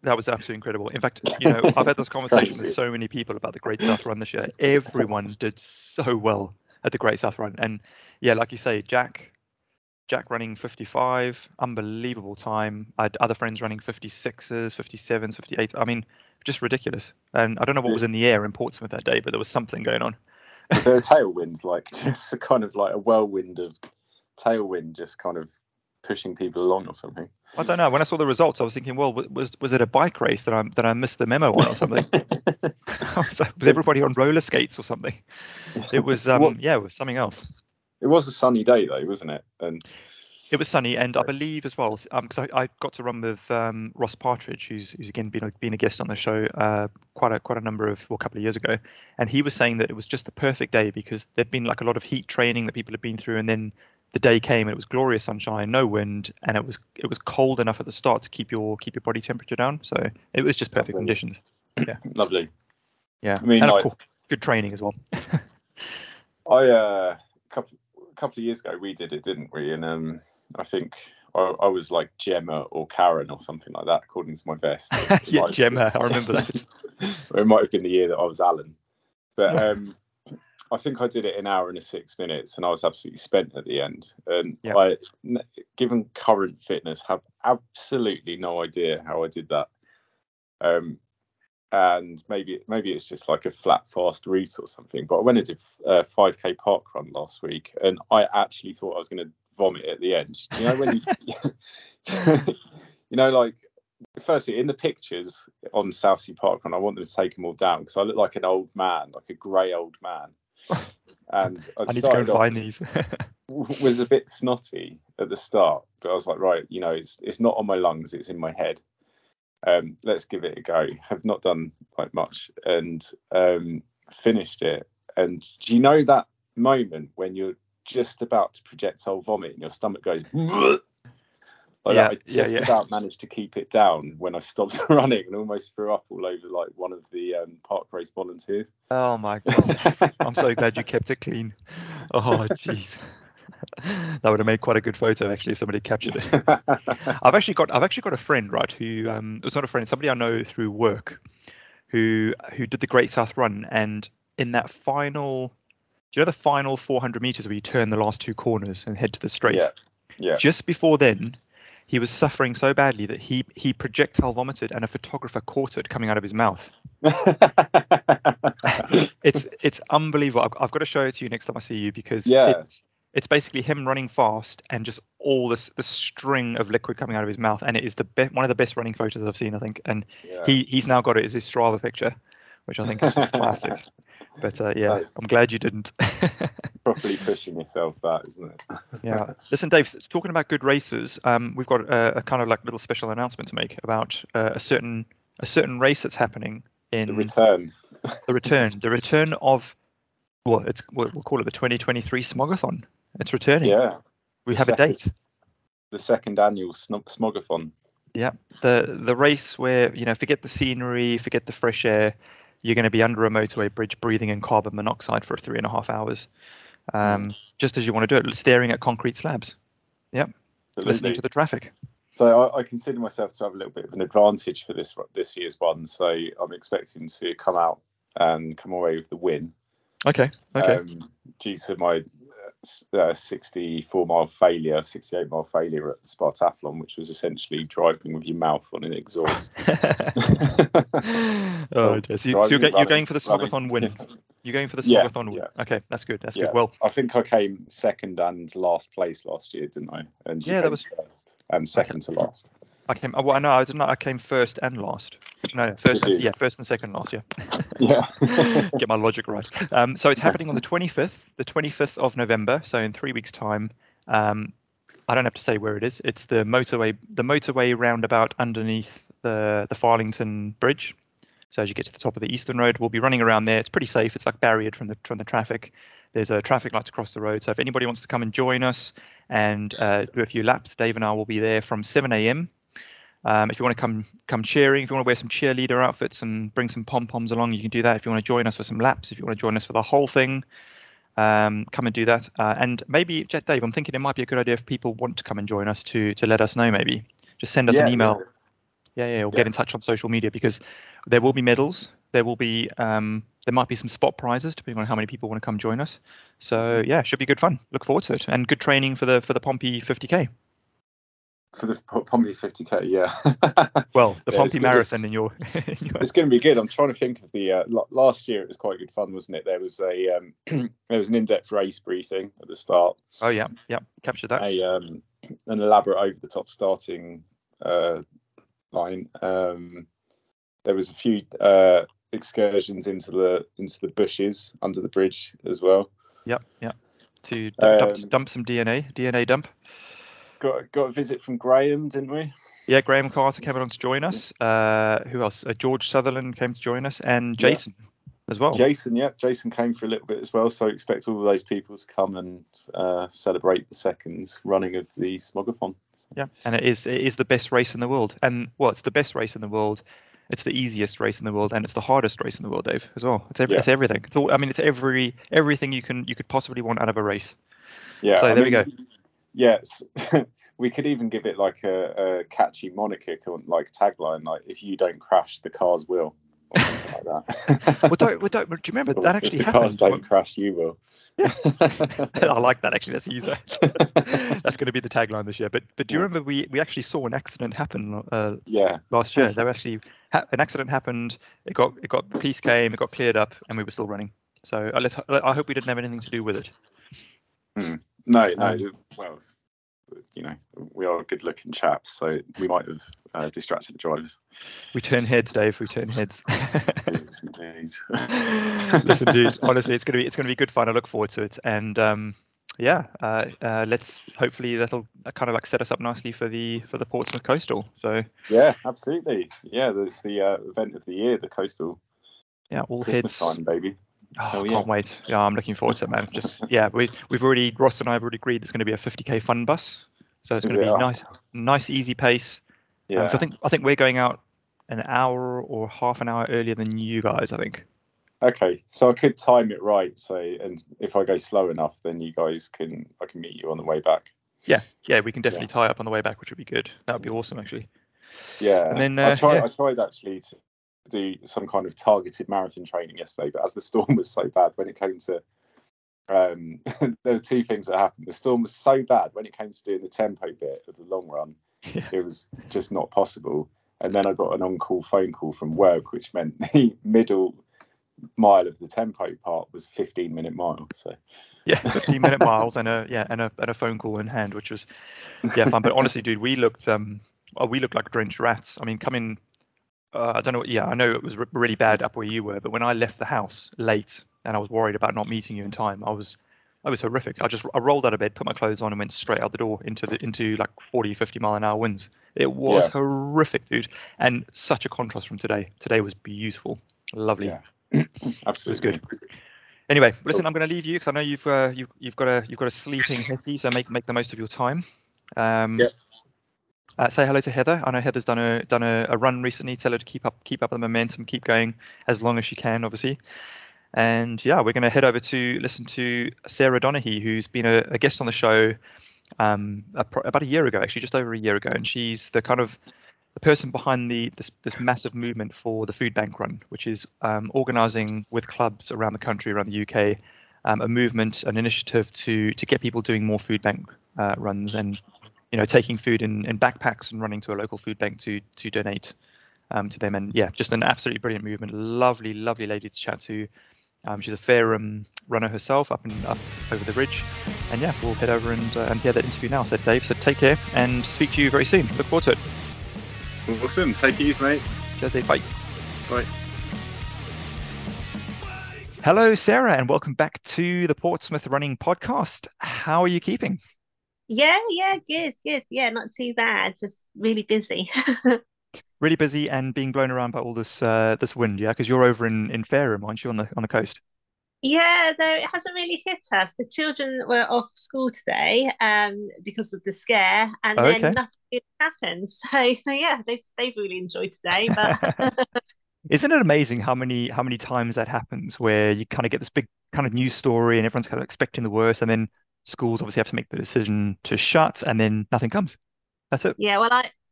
That was absolutely incredible. In fact, you know, I've had this conversation with so many people about the Great South Run this year. Everyone did so well at the Great South Run. And yeah, like you say, Jack running 55, unbelievable time. I had other friends running 56s, 57s, 58s. I mean, just ridiculous. And I don't know what was in the air in Portsmouth that day, but there was something going on. There were tailwinds, like just a kind of like a whirlwind of tailwind, just kind of pushing people along or something. I don't know. When I saw the results, I was thinking, well, was it a bike race that I missed the memo on or something? Was everybody on roller skates or something? It was it was something else. It was a sunny day though, wasn't it? And it was sunny, and I believe as well, because I got to run with Ross Partridge, who's again been a guest on the show a couple of years ago, and he was saying that it was just the perfect day because there'd been like a lot of heat training that people had been through, and then the day came and it was glorious sunshine, no wind, and it was cold enough at the start to keep your body temperature down. So it was just perfect conditions. Yeah, lovely. Yeah, I mean, and of course, good training as well. I a couple of years ago we did it, didn't we? And I think I was like Gemma or Karen or something like that, according to my vest. Yes, Gemma. I remember that. It might have been the year that I was Alan. But I think I did it an hour and 6 minutes, and I was absolutely spent at the end. And given current fitness, have absolutely no idea how I did that. And maybe it's just like a flat fast route or something. But I went into a 5k park run last week, and I actually thought I was going to vomit at the end. You know, when you know, like firstly in the pictures on South Sea Park Run, I want them to take them all down because I look like an old man, like a grey old man. And I need to go and find these. Was a bit snotty at the start, but I was like, right, you know, it's not on my lungs, it's in my head. Let's give it a go. Have not done quite much, and finished it. And do you know that moment when you're just about to projectile vomit and your stomach goes that? I just about managed to keep it down when I stopped running and almost threw up all over like one of the park race volunteers. Oh my god! I'm so glad you kept it clean. Oh jeez. That would have made quite a good photo, actually, if somebody captured it. I've actually got a friend, right, who it's not a friend, somebody I know through work, who did the Great South Run, and in that final, do you know the final 400 meters where you turn the last two corners and head to the straight? Yeah. Yeah. Just before then, he was suffering so badly that he projectile vomited, and a photographer caught it coming out of his mouth. It's unbelievable. I've got to show it to you next time I see you, because it's basically him running fast and just all the string of liquid coming out of his mouth, and it is one of the best running photos I've seen, I think. And he's now got it as his Strava picture, which I think is just classic. But I'm glad you didn't. Properly pushing yourself, that, isn't it? Yeah. Listen, Dave, talking about good races, we've got a kind of like little special announcement to make about a certain race that's happening in the return of, well, it's, we'll call it the 2023 Smogathon. It's returning. Yeah. We have a date. The second annual Smogathon. Yeah. The race where, you know, forget the scenery, forget the fresh air. You're going to be under a motorway bridge breathing in carbon monoxide for 3.5 hours, just as you want to do it, staring at concrete slabs. Yep. Absolutely. Listening to the traffic. So I consider myself to have a little bit of an advantage for this year's one. So I'm expecting to come out and come away with the win. Okay. Due to my 68 mile failure at the Spartathlon, which was essentially driving with your mouth on an exhaust. You're going for the Smogathon win. You're going for the Smogathon win. Yeah. Okay, that's good. That's good. Well, I think I came second and last place last year, didn't I? And that was first and second to last. I came. Well, no, I did not. I came first and last. No, first and second last year. Get my logic right. So it's happening on the 25th of November. So in 3 weeks' time. I don't have to say where it is. It's the motorway roundabout underneath the Farlington Bridge. So as you get to the top of the Eastern Road, we'll be running around there. It's pretty safe. It's like barriered from the traffic. There's a traffic light across the road. So if anybody wants to come and join us and do a few laps, Dave and I will be there from 7 a.m. If you want to come cheering, if you want to wear some cheerleader outfits and bring some pom-poms along, you can do that. If you want to join us for some laps, if you want to join us for the whole thing, come and do that. And maybe, Dave, I'm thinking it might be a good idea if people want to come and join us to let us know, maybe. Just send us an email. Or get in touch on social media, because there will be medals. There will be there might be some spot prizes depending on how many people want to come join us. So, yeah, should be good fun. Look forward to it. And good training for the Pompey 50k. For the Pompey 50k, well, the Pompey Marathon in your it's going to be good. I'm trying to think of the last year. It was quite good fun, wasn't it? There was an in-depth race briefing at the start. Oh yeah, captured that. An elaborate over-the-top starting line. There was a few excursions into the bushes under the bridge as well. Yep. To dump some DNA dump. Got a visit from Graham, didn't we? Yeah, Graham Carter came along to join us. Who else? George Sutherland came to join us, and Jason as well. Jason came for a little bit as well. So expect all of those people to come and celebrate the second running of the Smogathon. Yeah, and it is the best race in the world. And well, it's the best race in the world. It's the easiest race in the world, and it's the hardest race in the world, Dave, as well. It's everything. It's all, I mean, it's everything you could possibly want out of a race. Yeah. So there we go. Yes, we could even give it like a catchy moniker, like tagline, like "If you don't crash, the cars will," or something like that. Do you remember that actually happened? If the cars don't crash, you will. I like that actually. Let's use that. That's going to be the tagline this year. But do you remember we actually saw an accident happen? Last year there actually an accident happened. It got police came, it got cleared up, and we were still running. So I hope we didn't have anything to do with it. Hmm. No. Well, you know, we are good-looking chaps, so we might have distracted the drivers. We turn heads, Dave. We turn heads. Yes, indeed. Listen, dude. Honestly, it's going to be good fun. I look forward to it, and let's hopefully that'll kind of like set us up nicely for the Portsmouth Coastal. So yeah, absolutely. Yeah, there's the event of the year, the Coastal. Yeah, all Christmas heads. Time, baby. Oh, I can't wait. Yeah, I'm looking forward to it, man. Ross and I have already agreed there's going to be a 50k fun bus, so it's going to be nice easy pace. Yeah. I think we're going out an hour or half an hour earlier than you guys, I think. Okay, so I could time it right. So, and if I go slow enough, then I can meet you on the way back. Yeah, we can definitely tie up on the way back, which would be good. That would be awesome, actually. Yeah. And then I tried actually to do some kind of targeted marathon training yesterday, but as the storm was so bad when it came to there were two things that happened. The storm was so bad when it came to doing the tempo bit of the long run, it was just not possible. And then I got an on-call phone call from work, which meant the middle mile of the tempo part was 15-minute mile. So yeah, 15-minute miles and a phone call in hand, which was fun. But honestly, dude, we looked like drenched rats. I mean, coming, I don't know. Yeah, I know it was really bad up where you were, but when I left the house late and I was worried about not meeting you in time, I was horrific. I rolled out of bed, put my clothes on, and went straight out the door into like 40, 50 mile an hour winds. It was horrific, dude, and such a contrast from today. Today was beautiful, lovely. Yeah. Absolutely, it was good. Anyway, listen, I'm going to leave you because I know you've got a sleeping hissy, so make the most of your time. Say hello to Heather. I know Heather's done a run recently. Tell her to keep up the momentum, keep going as long as she can, obviously. And yeah, we're going to head over to listen to Sarah Donaghy, who's been a guest on the show about a year ago, actually, just over a year ago. And she's the kind of the person behind this massive movement for the Food Bank Run, which is organising with clubs around the country, around the UK, a movement, an initiative to get people doing more food bank runs and, you know, taking food in backpacks and running to a local food bank to donate to them. And yeah, just an absolutely brilliant movement. Lovely, lovely lady to chat to. She's a Fareham runner herself, up over the bridge. And yeah, we'll head over and hear that interview now. So Dave, take care and speak to you very soon. Look forward to it. Awesome. Take it easy, mate. Cheers, Dave. Bye. Bye. Hello, Sarah, and welcome back to the Portsmouth Running Podcast. How are you keeping? Yeah, good. Yeah, not too bad. Just really busy. Really busy and being blown around by all this wind, yeah? Because you're over in Fareham, aren't you, on the coast? Yeah, though it hasn't really hit us. The children were off school today because of the scare, and then nothing happened. So yeah, they've really enjoyed today. But isn't it amazing how many times that happens, where you kind of get this big kind of news story and everyone's kind of expecting the worst, and then schools obviously have to make the decision to shut, and then nothing comes. That's it. Yeah,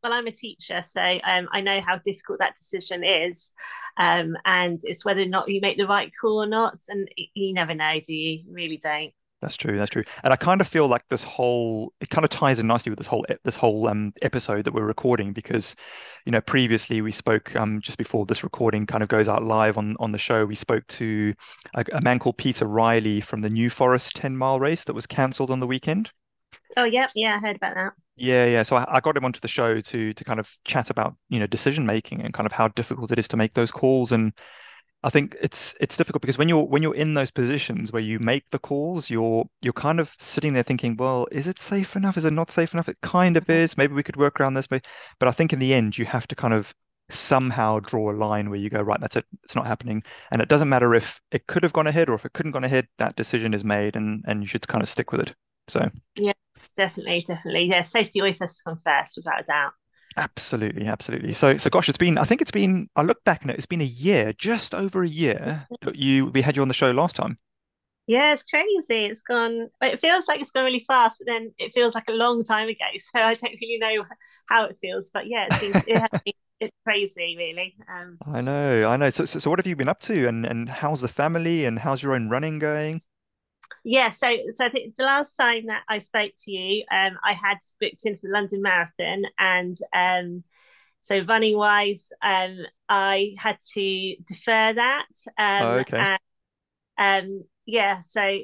well, I'm a teacher, so I know how difficult that decision is, and it's whether or not you make the right call or not, and you never know, do you? You really don't. That's true. And I kind of feel like it kind of ties in nicely with this whole episode that we're recording, because, you know, previously we spoke just before this recording kind of goes out live on the show. We spoke to a man called Peter Reilly from the New Forest 10-mile race that was cancelled on the weekend. Oh, yeah, I heard about that. Yeah. So I got him onto the show to kind of chat about, you know, decision making and kind of how difficult it is to make those calls. And I think it's difficult because when you're in those positions where you make the calls, you're kind of sitting there thinking, well, is it safe enough? Is it not safe enough? It kind of is. Maybe we could work around this. But I think in the end, you have to kind of somehow draw a line where you go, right, that's it. It's not happening. And it doesn't matter if it could have gone ahead or if it couldn't gone ahead. That decision is made, and you should kind of stick with it. So yeah. Definitely. Yeah, safety always has to come first, without a doubt. Absolutely. So gosh, I look back and it's been a year, just over a year. We had you on the show last time. Yeah, it's crazy. It's gone. It feels like it's gone really fast, but then it feels like a long time ago. So I don't really know how it feels, but yeah, it's crazy, really. I know. So what have you been up to, and how's the family, and how's your own running going? Yeah, so I think the last time that I spoke to you, I had booked in for the London Marathon, and so running wise, I had to defer that. So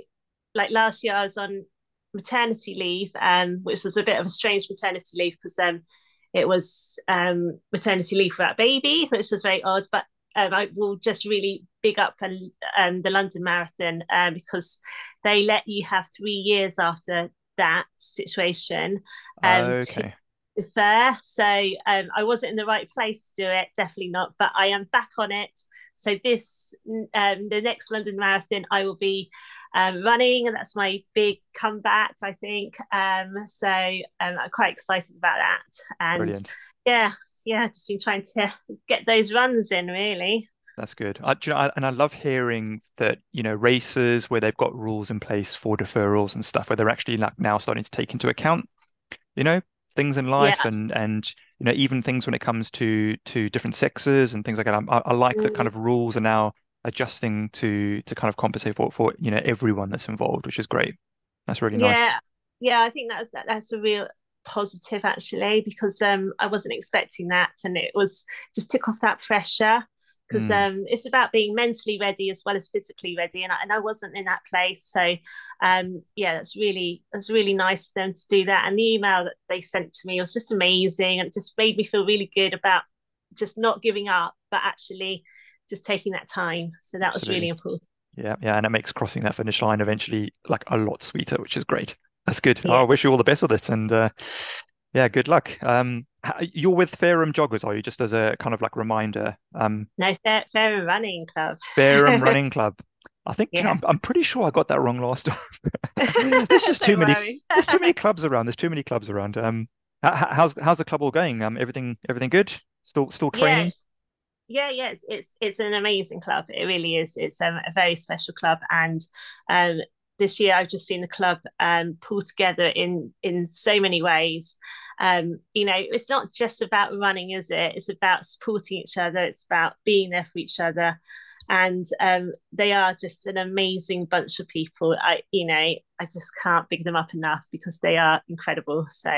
like last year I was on maternity leave, which was a bit of a strange maternity leave because it was maternity leave without baby, which was very odd, but I will just really big up the London Marathon because they let you have 3 years after that situation to defer. So I wasn't in the right place to do it, definitely not. But I am back on it. So this the next London Marathon I will be running, and that's my big comeback, I think. I'm quite excited about that. And brilliant. Yeah, just been trying to get those runs in, really. That's good. I love hearing that, you know, races where they've got rules in place for deferrals and stuff, where they're actually like now starting to take into account, you know, things in life and you know, even things when it comes to different sexes and things like that. I like that kind of rules are now adjusting to kind of compensate for you know, everyone that's involved, which is great. That's really nice. Yeah, I think that's a real positive, actually, because I wasn't expecting that, and it was just took off that pressure. because it's about being mentally ready as well as physically ready, and I wasn't in that place. So that's really nice of them to do that, and the email that they sent to me was just amazing, and it just made me feel really good about just not giving up but actually just taking that time. So that was really important. Yeah, and it makes crossing that finish line eventually like a lot sweeter, which is great. That's good. Yeah. Oh, I wish you all the best with it, and good luck. You're with Fareham Joggers, are you? Just as a kind of like reminder. No, Fareham Running Club. Fareham Running Club. I think I'm pretty sure I got that wrong last time. There's just There's too many clubs around. How's the club all going? Everything good? Still training? Yeah, it's an amazing club. It really is. It's a very special club, and this year I've just seen the club pull together in so many ways. It's not just about running, is it? It's about supporting each other. It's about being there for each other, and they are just an amazing bunch of people. I just can't big them up enough because they are incredible. So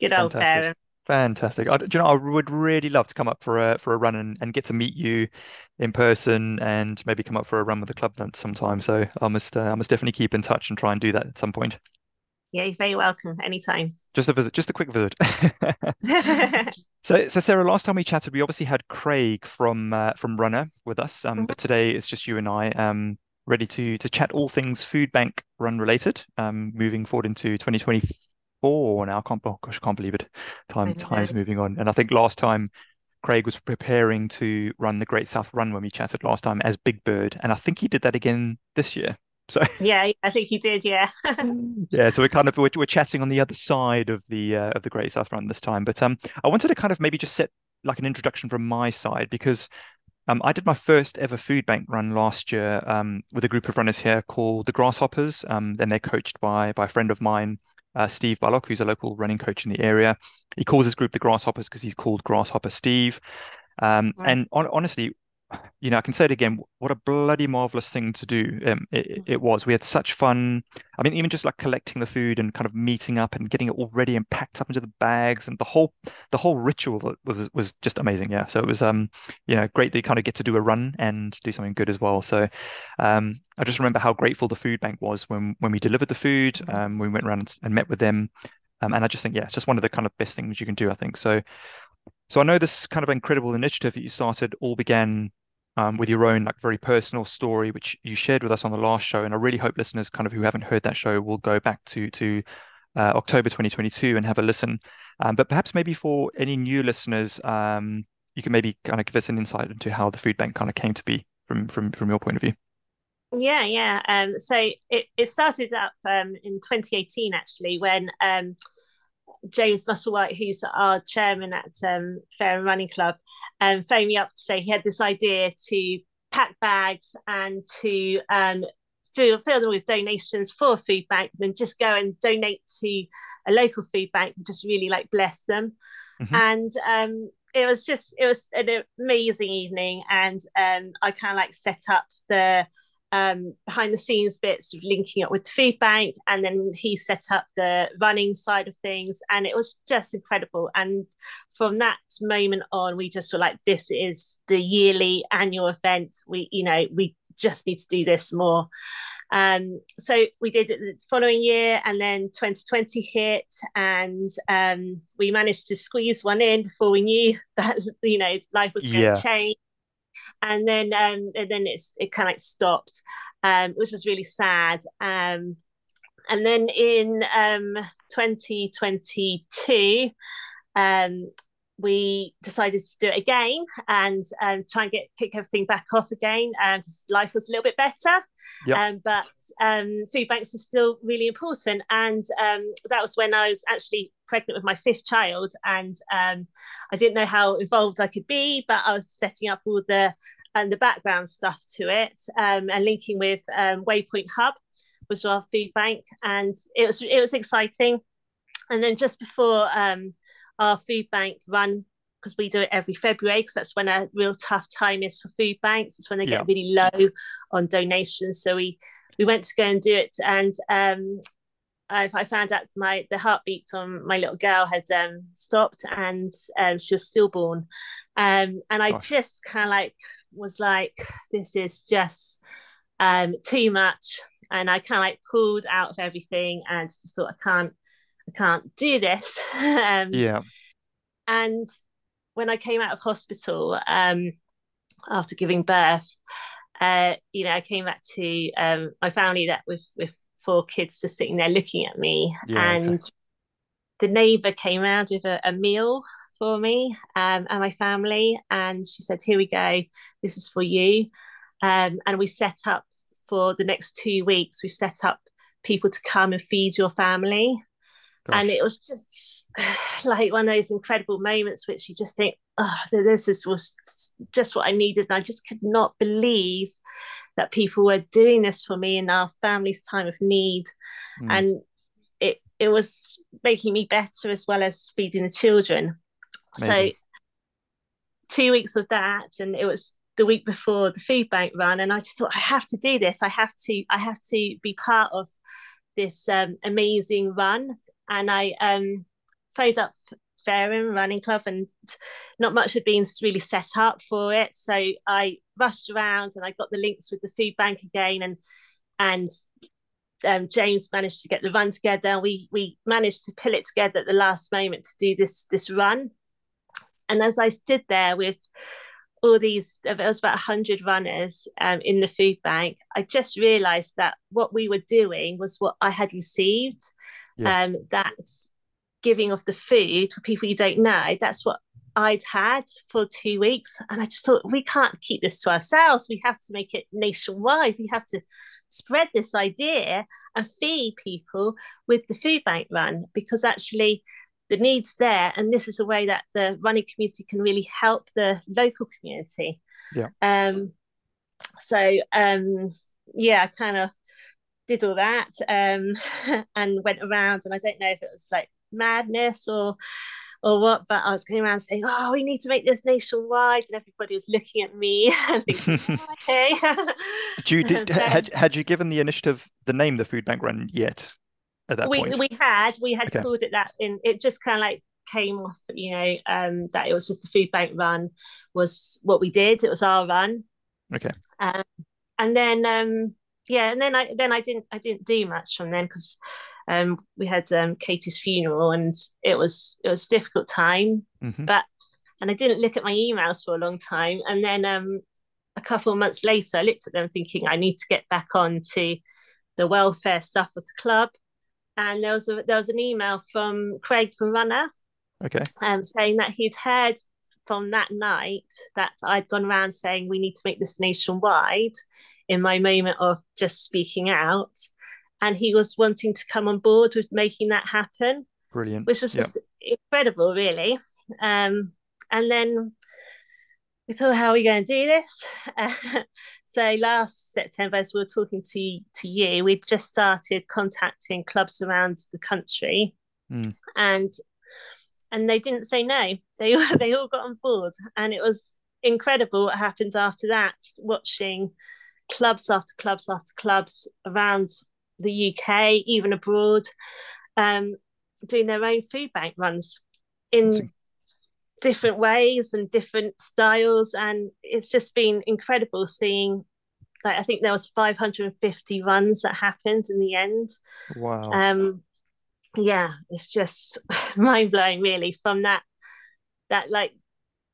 good old Fareham. Fantastic. I would really love to come up for a run and get to meet you in person, and maybe come up for a run with the club sometime. So I must definitely keep in touch and try and do that at some point. Yeah, you're very welcome. Anytime. Just a quick visit. So Sarah, last time we chatted, we obviously had Craig from Runner with us, but today it's just you and I, ready to chat all things Food Bank Run related, moving forward into 2023. Now, I can't believe it. Time's moving on. And I think last time Craig was preparing to run the Great South Run when we chatted last time as Big Bird, and I think he did that again this year. So yeah, I think he did. Yeah. Yeah. So we're chatting on the other side of the Great South Run this time. But I wanted to kind of maybe just set like an introduction from my side, because I did my first ever Food Bank Run last year with a group of runners here called the Grasshoppers. Then they're coached by a friend of mine, Steve Bullock, who's a local running coach in the area. He calls his group the Grasshoppers because he's called Grasshopper Steve. Right. And honestly, I can say it again, what a bloody marvelous thing to do it was. We had such fun. I mean, even just like collecting the food and kind of meeting up and getting it all ready and packed up into the bags, and the whole ritual was just amazing. Yeah, so it was great that you kind of get to do a run and do something good as well. So I just remember how grateful the food bank was when we delivered the food. We went around and met with them, and I just think it's just one of the kind of best things you can do, I think. So I know this kind of incredible initiative that you started all began with your own like very personal story, which you shared with us on the last show. And I really hope listeners kind of who haven't heard that show will go back to October 2022 and have a listen. But perhaps maybe for any new listeners, you can maybe kind of give us an insight into how the food bank kind of came to be from your point of view. Yeah. So it started up in 2018, actually, when James Musselwhite, who's our chairman at Fareham Running Club, phoned me up to say he had this idea to pack bags and to fill them with donations for a food bank, and then just go and donate to a local food bank and just really like bless them. Mm-hmm. And it was an amazing evening, and I kind of like set up the behind the scenes bits of linking up with the food bank, and then he set up the running side of things, and it was just incredible. And from that moment on, we just were like, this is the yearly annual event, we just need to do this more. So we did it the following year, and then 2020 hit, and we managed to squeeze one in before we knew that life was going to change. And then it kind of like stopped, which was really sad. And then in 2022, we decided to do it again and try and kick everything back off again, because life was a little bit better. Yep. But food banks were still really important, and that was when I was actually pregnant with my fifth child, and I didn't know how involved I could be, but I was setting up all the background stuff to it, and linking with Waypoint Hub, which was our food bank, and it was exciting. And then just before our food bank run, because we do it every February, because that's when a real tough time is for food banks. It's when they get really low on donations. So we went to go and do it, and I found out the heartbeat on my little girl had stopped, and she was stillborn, and I just kind of like was like, this is just too much. And I kind of like pulled out of everything and just thought, I can't do this. Yeah. And when I came out of hospital after giving birth, I came back to my family that with four kids just sitting there looking at me. Yeah, and exactly. The neighbour came around with a meal for me and my family. And she said, here we go. This is for you. And we set up for the next 2 weeks. We set up people to come and feed your family. Gosh. And it was just like one of those incredible moments which you just think, oh, this was just what I needed. And I just could not believe that people were doing this for me in our family's time of need. Mm. And it was making me better as well as feeding the children. Amazing. So 2 weeks of that, and it was the week before the food bank run, and I just thought, I have to do this. I have to be part of this amazing run. And I phoned up Fareham Running Club, and not much had been really set up for it. So I rushed around and I got the links with the food bank again, and James managed to get the run together. We managed to pull it together at the last moment to do this run. And as I stood there with all these, it was about 100 runners in the food bank, I just realised that what we were doing was what I had received. Yeah. That's giving of the food for people you don't know. That's what I'd had for 2 weeks. And I just thought, we can't keep this to ourselves. We have to make it nationwide. We have to spread this idea and feed people with the food bank run, because actually the need's there. And this is a way that the running community can really help the local community. Yeah. I kind of did all that and went around, and I don't know if it was like madness or what, but I was going around saying, oh, we need to make this nationwide, and everybody was looking at me and thinking, oh, okay. Had you given the initiative the name the Food Bank Run yet at that point? We had okay. Called it that, and it just kind of like came off, that it was just the Food Bank Run was what we did. It was our run. Okay. And then I didn't do much from then, because we had Katie's funeral, and it was a difficult time. Mm-hmm. And I didn't look at my emails for a long time. And then a couple of months later, I looked at them thinking, I need to get back on to the welfare stuff of the club. And there was an email from Craig from Runner, okay, saying that he'd heard from that night that I'd gone around saying we need to make this nationwide in my moment of just speaking out, and he was wanting to come on board with making that happen. Brilliant. Which was just incredible, really. And then we thought, how are we going to do this? So last September, as we were talking to you, we'd just started contacting clubs around the country. Mm. And they didn't say no. They all got on board, and it was incredible what happened after that. Watching clubs after clubs after clubs around the UK, even abroad, doing their own food bank runs in different ways and different styles, and it's just been incredible seeing. Like, I think there was 550 runs that happened in the end. Wow. It's just mind-blowing, really, from that like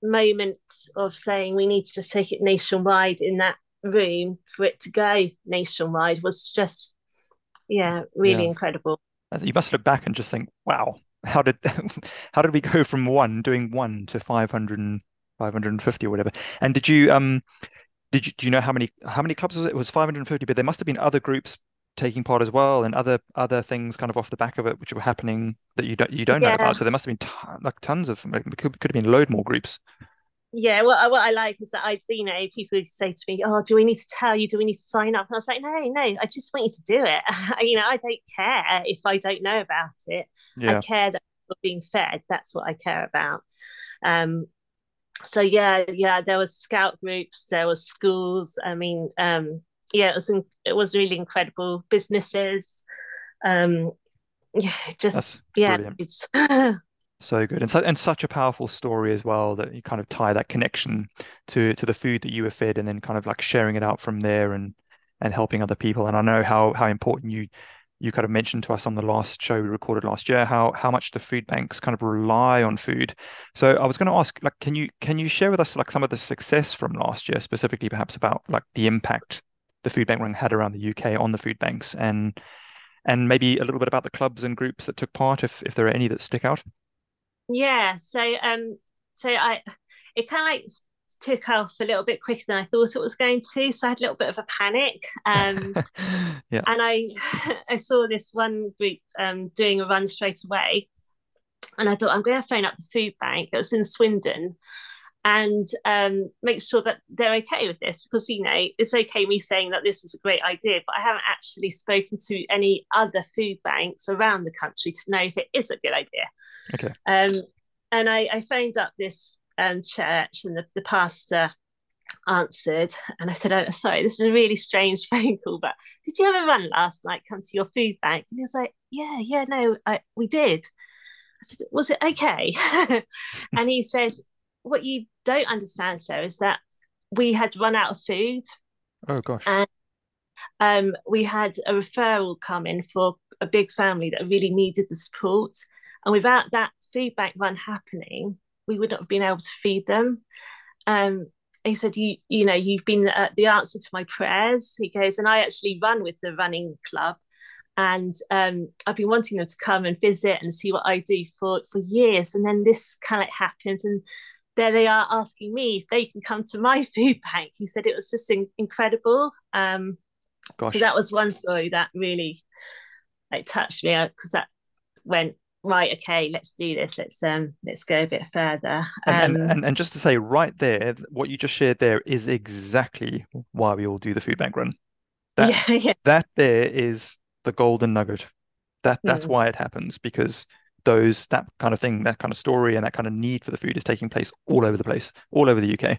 moment of saying we need to just take it nationwide in that room. For it to go nationwide was just incredible. You must look back and just think, wow, how did we go from doing one to 500 and 550 or whatever? And do you know how many clubs was it? It was 550, but there must have been other groups taking part as well, and other things kind of off the back of it which were happening that you don't know about. So there must have been tons of, could have been a load more groups. Yeah, well, what I like is that people would say to me, oh, do we need to tell you? Do we need to sign up? And I was like, no, I just want you to do it. I don't care if I don't know about it. Yeah. I care that people are being fed. That's what I care about. There was scout groups, there was schools. It was really incredible. Businesses. That's brilliant. It's So good. And such a powerful story as well, that you kind of tie that connection to the food that you were fed, and then kind of like sharing it out from there and helping other people. And I know how important you kind of mentioned to us on the last show we recorded last year, how much the food banks kind of rely on food. So I was going to ask, like, can you share with us like some of the success from last year, specifically perhaps about like the impact the food bank run had around the UK on the food banks, and maybe a little bit about the clubs and groups that took part, if there are any that stick out? Yeah, so it kind of like took off a little bit quicker than I thought it was going to, so I had a little bit of a panic. Yeah. And I saw this one group doing a run straight away, and I thought, I'm going to phone up the food bank that was in Swindon and make sure that they're okay with this, because, you know, it's okay me saying that this is a great idea, but I haven't actually spoken to any other food banks around the country to know if it is a good idea. Okay. And I phoned up this church, and the pastor answered, and I said, "Oh, sorry, this is a really strange phone call, but did you have a run last night come to your food bank?" And he was like, we did. I said, "Was it okay?" And he said, "What you don't understand, Sarah, is that we had run out of food." Oh gosh. And we had a referral come in for a big family that really needed the support, and without that food bank run happening, we would not have been able to feed them. He said, you know, you've been the answer to my prayers. He goes, and I actually run with the running club, and I've been wanting them to come and visit and see what I do for years. And then this kind of happened, and there they are asking me if they can come to my food bank. He said it was just incredible. Gosh. So that was one story that really like touched me, because that went, right, okay, let's do this, let's go a bit further. And just to say right there, what you just shared there is exactly why we all do the food bank run. That there is the golden nugget. That's why it happens, because that kind of thing, that kind of story, and that kind of need for the food is taking place all over the place, all over the UK.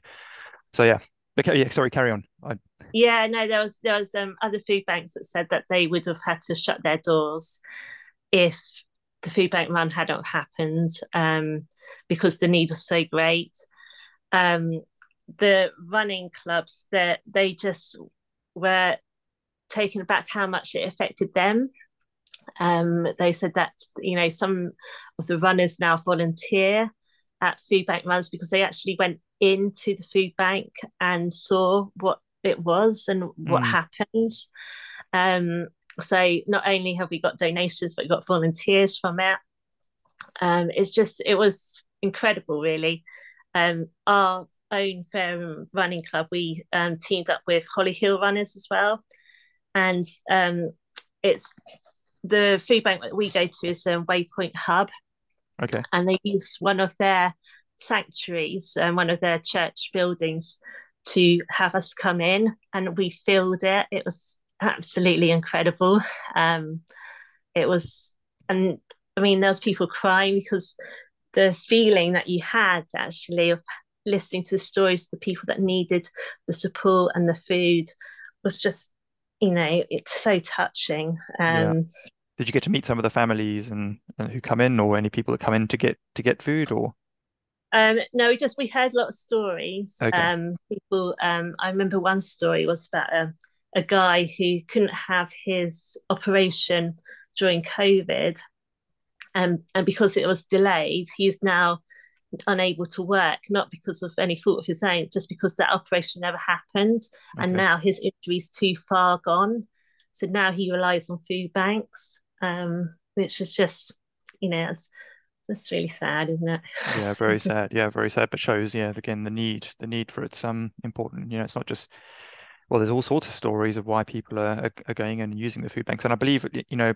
So yeah. Okay, yeah, sorry, carry on. There was other food banks that said that they would have had to shut their doors if the food bank run hadn't happened, because the need was so great. The running clubs, that they just were taken aback how much it affected them. They said that, you know, some of the runners now volunteer at food bank runs because they actually went into the food bank and saw what it was and what happens. So not only have we got donations, but we got volunteers from it. It was incredible, really. Our own Fareham Running Club, we teamed up with Holly Hill Runners as well. And it's the food bank that we go to is Waypoint Hub. Okay. And they use one of their sanctuaries and one of their church buildings to have us come in, and we filled it. It was absolutely incredible. And I mean, there was people crying, because the feeling that you had actually of listening to the stories of the people that needed the support and the food was just, you know, it's so touching. Did you get to meet some of the families and who come in, or any people that come in to get food, or? No, we heard a lot of stories. Okay. People. I remember one story was about a guy who couldn't have his operation during COVID, and because it was delayed, he's now unable to work, not because of any fault of his own, just because that operation never happened. Okay. And now his injury's too far gone, so now he relies on food banks, which is just, you know, that's really sad, isn't it? Yeah, very sad. Yeah, very sad, but shows, yeah, again, the need for it's important. You know, it's not just, well, there's all sorts of stories of why people are going and using the food banks. And I believe, you know,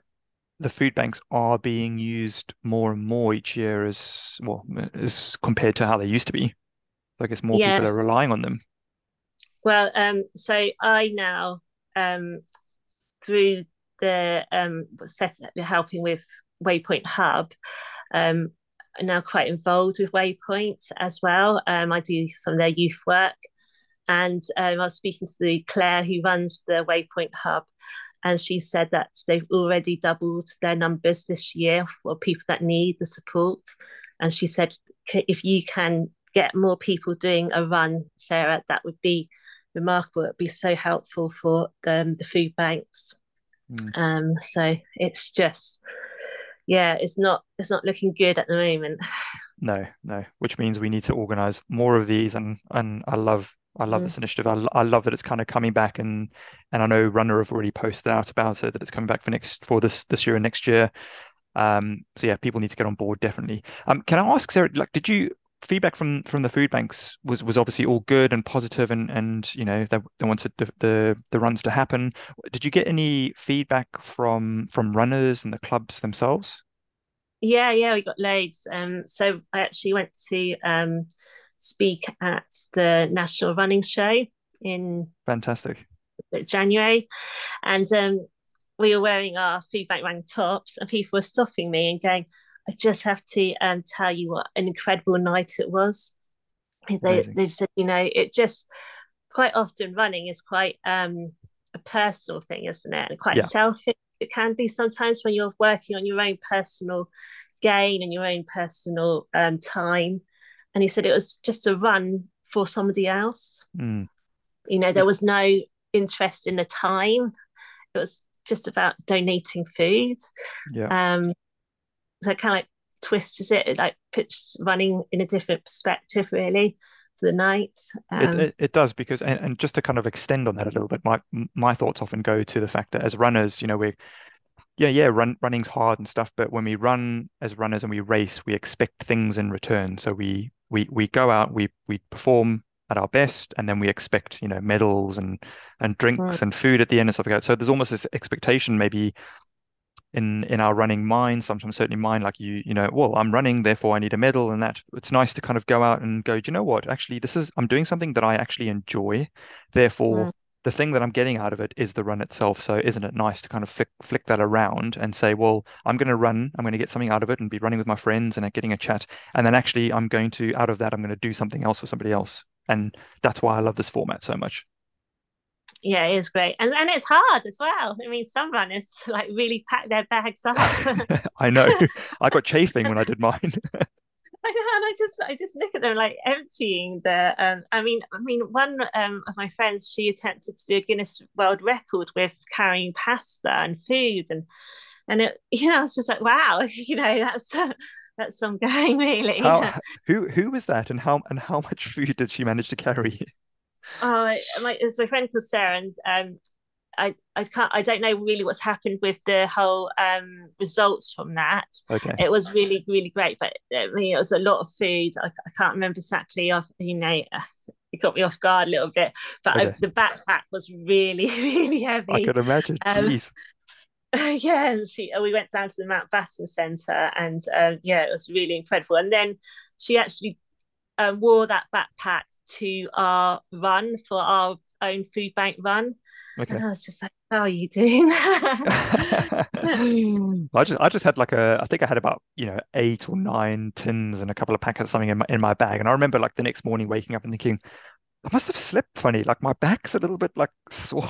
the food banks are being used more and more each year as compared to how they used to be. So I guess more people are relying on them. Well, so I now, through the helping with Waypoint Hub, are now quite involved with Waypoint as well. I do some of their youth work. And I was speaking to Claire, who runs the Waypoint Hub, And she said that they've already doubled their numbers this year for people that need the support. And she said, if you can get more people doing a run, Sarah, that would be remarkable. It would be so helpful for the food banks. So it's just, yeah, it's not looking good at the moment. No, which means we need to organise more of these. And I love this initiative. I love that it's kind of coming back, and I know Runner have already posted out about it, that it's coming back for this year and next year. So yeah, people need to get on board, definitely. Can I ask, Sarah, like, did you feedback from the food banks was obviously all good and positive, and you know they wanted the runs to happen. Did you get any feedback from runners and the clubs themselves? Yeah, we got loads. So I actually went to speak at the National Running Show in fantastic January, and we were wearing our food bank run tops, and people were stopping me and going, I just have to tell you what an incredible night it was. They said, you know, it just, quite often running is quite a personal thing, isn't it, and quite selfish. It can be sometimes when you're working on your own personal gain and your own personal time. And he said it was just a run for somebody else. You know, there was no interest in the time. It was just about donating food. Yeah. So it kind of like twists it. It like puts running in a different perspective, really, for the night. It does, because, and just to kind of extend on that a little bit, my thoughts often go to the fact that as runners, you know, we're, running's hard and stuff, but when we run as runners and we race, we expect things in return. So we go out, we perform at our best, and then we expect, you know, medals and drinks and food at the end and stuff like that. So there's almost this expectation maybe in our running mind, sometimes certainly mine, like you know, well, I'm running, therefore I need a medal, and that it's nice to kind of go out and go, do you know what, actually I'm doing something that I actually enjoy, therefore the thing that I'm getting out of it is the run itself. So isn't it nice to kind of flick that around and say, well, I'm going to run, I'm going to get something out of it and be running with my friends and getting a chat. And then actually I'm going to, out of that, I'm going to do something else for somebody else. And that's why I love this format so much. Yeah, it is great. And it's hard as well. I mean, some runners like really pack their bags up. I know. I got chafing when I did mine. I know, and I just look at them like emptying the. I mean, one of my friends, she attempted to do a Guinness World Record with carrying pasta and food, and it, you know, I was just like, wow, you know, that's some going, really. Who was that, and how much food did she manage to carry? Oh, it's my friend called Sarah, and I don't know really what's happened with the whole results from that. Okay. It was really, really great, but I mean, it was a lot of food. I can't remember exactly. You know, it got me off guard a little bit, but okay. The backpack was really, really heavy. I can imagine. Jeez. Yeah, and we went down to the Mountbatten Centre, and yeah, it was really incredible. And then she actually wore that backpack to our run for our own food bank run. Okay. And I was just like, how are you doing that? I just had like I think I had about, you know, 8 or 9 tins and a couple of packets of something in my bag. And I remember like the next morning waking up and thinking, I must have slept funny. Like my back's a little bit like sore.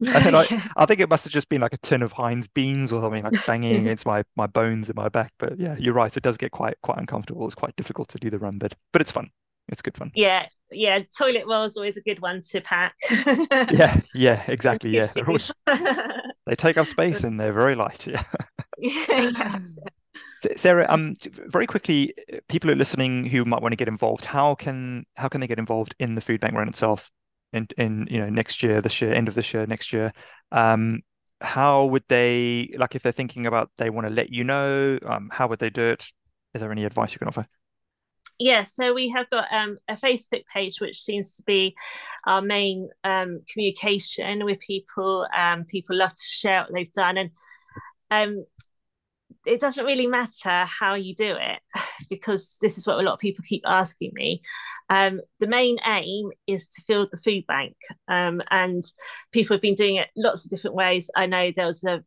And then I think it must have just been like a tin of Heinz beans or something like banging against my bones in my back. But yeah, you're right. It does get quite uncomfortable. It's quite difficult to do the run, but it's fun. It's good fun. Yeah. Toilet roll is always a good one to pack. yeah, exactly. Yeah, they take up space and they're very light. Yeah. Yes. Sarah, very quickly, people who are listening who might want to get involved, how can they get involved in the food bank run itself? In you know, next year, this year, end of this year, next year. How would they, like, if they're thinking about they want to let you know? How would they do it? Is there any advice you can offer? Yeah, so we have got a Facebook page, which seems to be our main communication with people. People love to share what they've done, and it doesn't really matter how you do it, because this is what a lot of people keep asking me. The main aim is to fill the food bank, and people have been doing it lots of different ways. I know there was a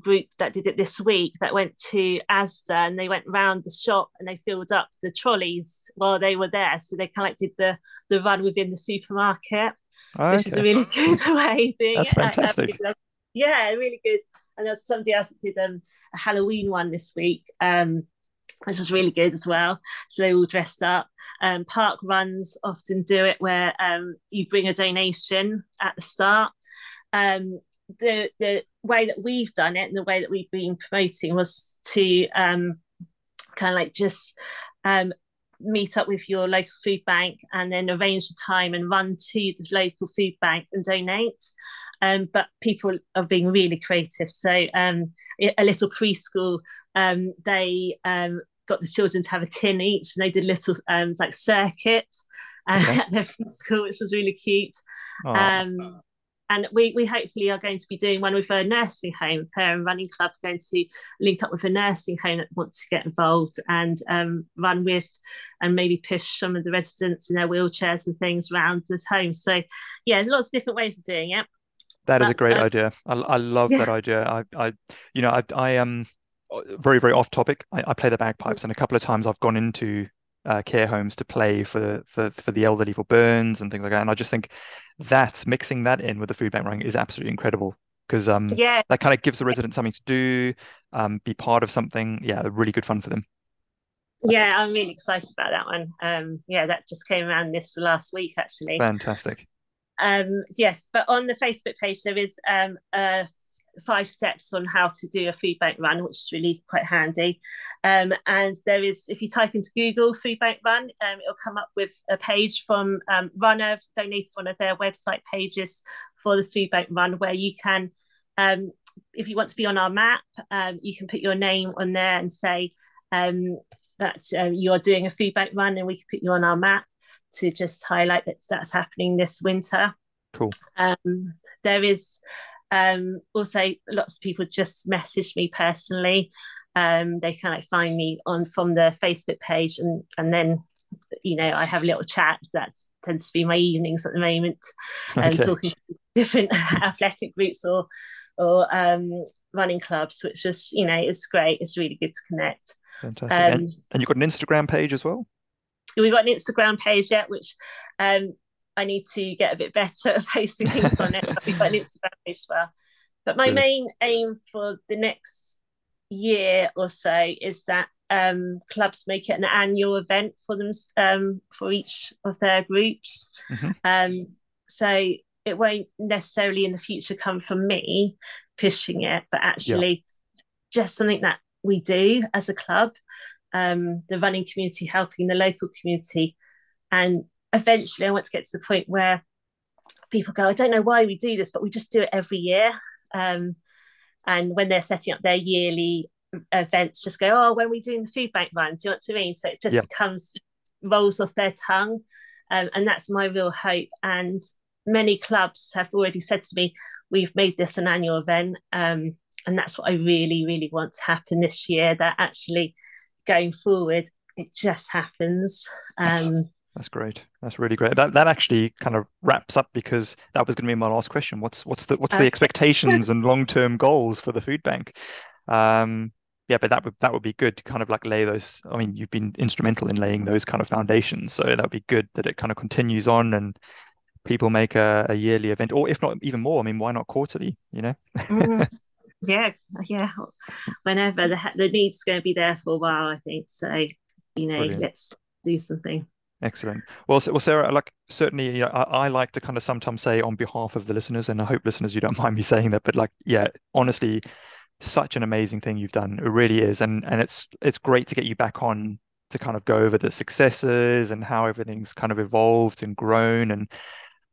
group that did it this week that went to Asda, and they went round the shop and they filled up the trolleys while they were there, so they kind of like did the run within the supermarket. Oh, okay. Which is a really good way of doing it. That's fantastic. Like, Yeah, really good. And there's somebody else that did a Halloween one this week, which was really good as well. So they were all dressed up. Park runs often do it where you bring a donation at the start. The way that we've done it and the way that we've been promoting was to kind of like just meet up with your local food bank and then arrange the time and run to the local food bank and donate. But people are being really creative. So a little preschool, they got the children to have a tin each, and they did little like circuits at their preschool, which was really cute. And we hopefully are going to be doing one with a nursing home. Fareham Running Club are going to link up with a nursing home that wants to get involved and run with and maybe push some of the residents in their wheelchairs and things around this home. So, yeah, lots of different ways of doing it. That's a great idea. I love that idea. I am very, very off topic. I play the bagpipes, and a couple of times I've gone into care homes to play for the elderly for burns and things like that, and I just think that mixing that in with the food bank running is absolutely incredible, because that kind of gives the resident something to do, be part of something. Really good fun for them. I'm really excited about that one. That just came around this last week actually. Fantastic. Yes, but on the Facebook page there is 5 steps on how to do a food bank run, which is really quite handy. And there is, if you type into Google food bank run, it'll come up with a page from Runner donated one of their website pages for the food bank run, where you can, if you want to be on our map, you can put your name on there and say that you're doing a food bank run, and we can put you on our map to just highlight that that's happening this winter. Cool. There is also lots of people just message me personally. They kind of find me on from the Facebook page, and then I have a little chat. That tends to be my evenings at the moment, talking to different athletic groups or running clubs, which is it's great. It's really good to connect. Fantastic. And you've got an Instagram page as well? We've got an Instagram page yet, which I need to get a bit better at posting things on it. We've got an Instagram page as well. But my main aim for the next year or so is that clubs make it an annual event for them, for each of their groups. Mm-hmm. So it won't necessarily in the future come from me pushing it, but actually just something that we do as a club, the running community helping the local community. And eventually I want to get to the point where people go, I don't know why we do this, but we just do it every year. And when they're setting up their yearly events, just go, oh, when we're doing the food bank run, do you know what I mean? So it just becomes, rolls off their tongue. And that's my real hope. And many clubs have already said to me, we've made this an annual event. And that's what I really, really want to happen this year, that actually going forward, it just happens. That's great. That's really great. That actually kind of wraps up, because that was going to be my last question. What's the expectations and long-term goals for the food bank? But that would be good to kind of like lay those. I mean, you've been instrumental in laying those kind of foundations, so that would be good that it kind of continues on and people make a yearly event, or if not even more. I mean, why not quarterly? Whenever the need's going to be there for a while, I think. So brilliant. Let's do something. Excellent. Well, Sarah, certainly, I like to kind of sometimes say on behalf of the listeners, and I hope listeners, you don't mind me saying that, but honestly, such an amazing thing you've done. It really is. And it's great to get you back on to kind of go over the successes and how everything's kind of evolved and grown. And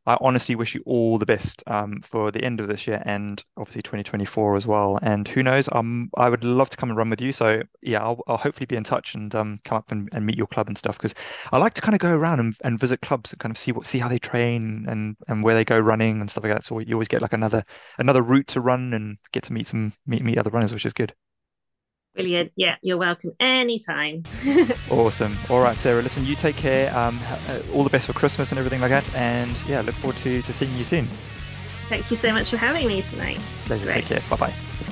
I honestly wish you all the best for the end of this year and obviously 2024 as well. And who knows, I would love to come and run with you. So I'll hopefully be in touch and come up and meet your club and stuff, because I like to kind of go around and visit clubs and kind of see how they train and where they go running and stuff like that. So you always get like another route to run and get to meet other runners, which is good. Brilliant. Yeah, you're welcome anytime. Awesome. All right, Sarah, listen, you take care. All the best for Christmas and everything like that. And look forward to seeing you soon. Thank you so much for having me tonight. Pleasure. Take care. Bye-bye.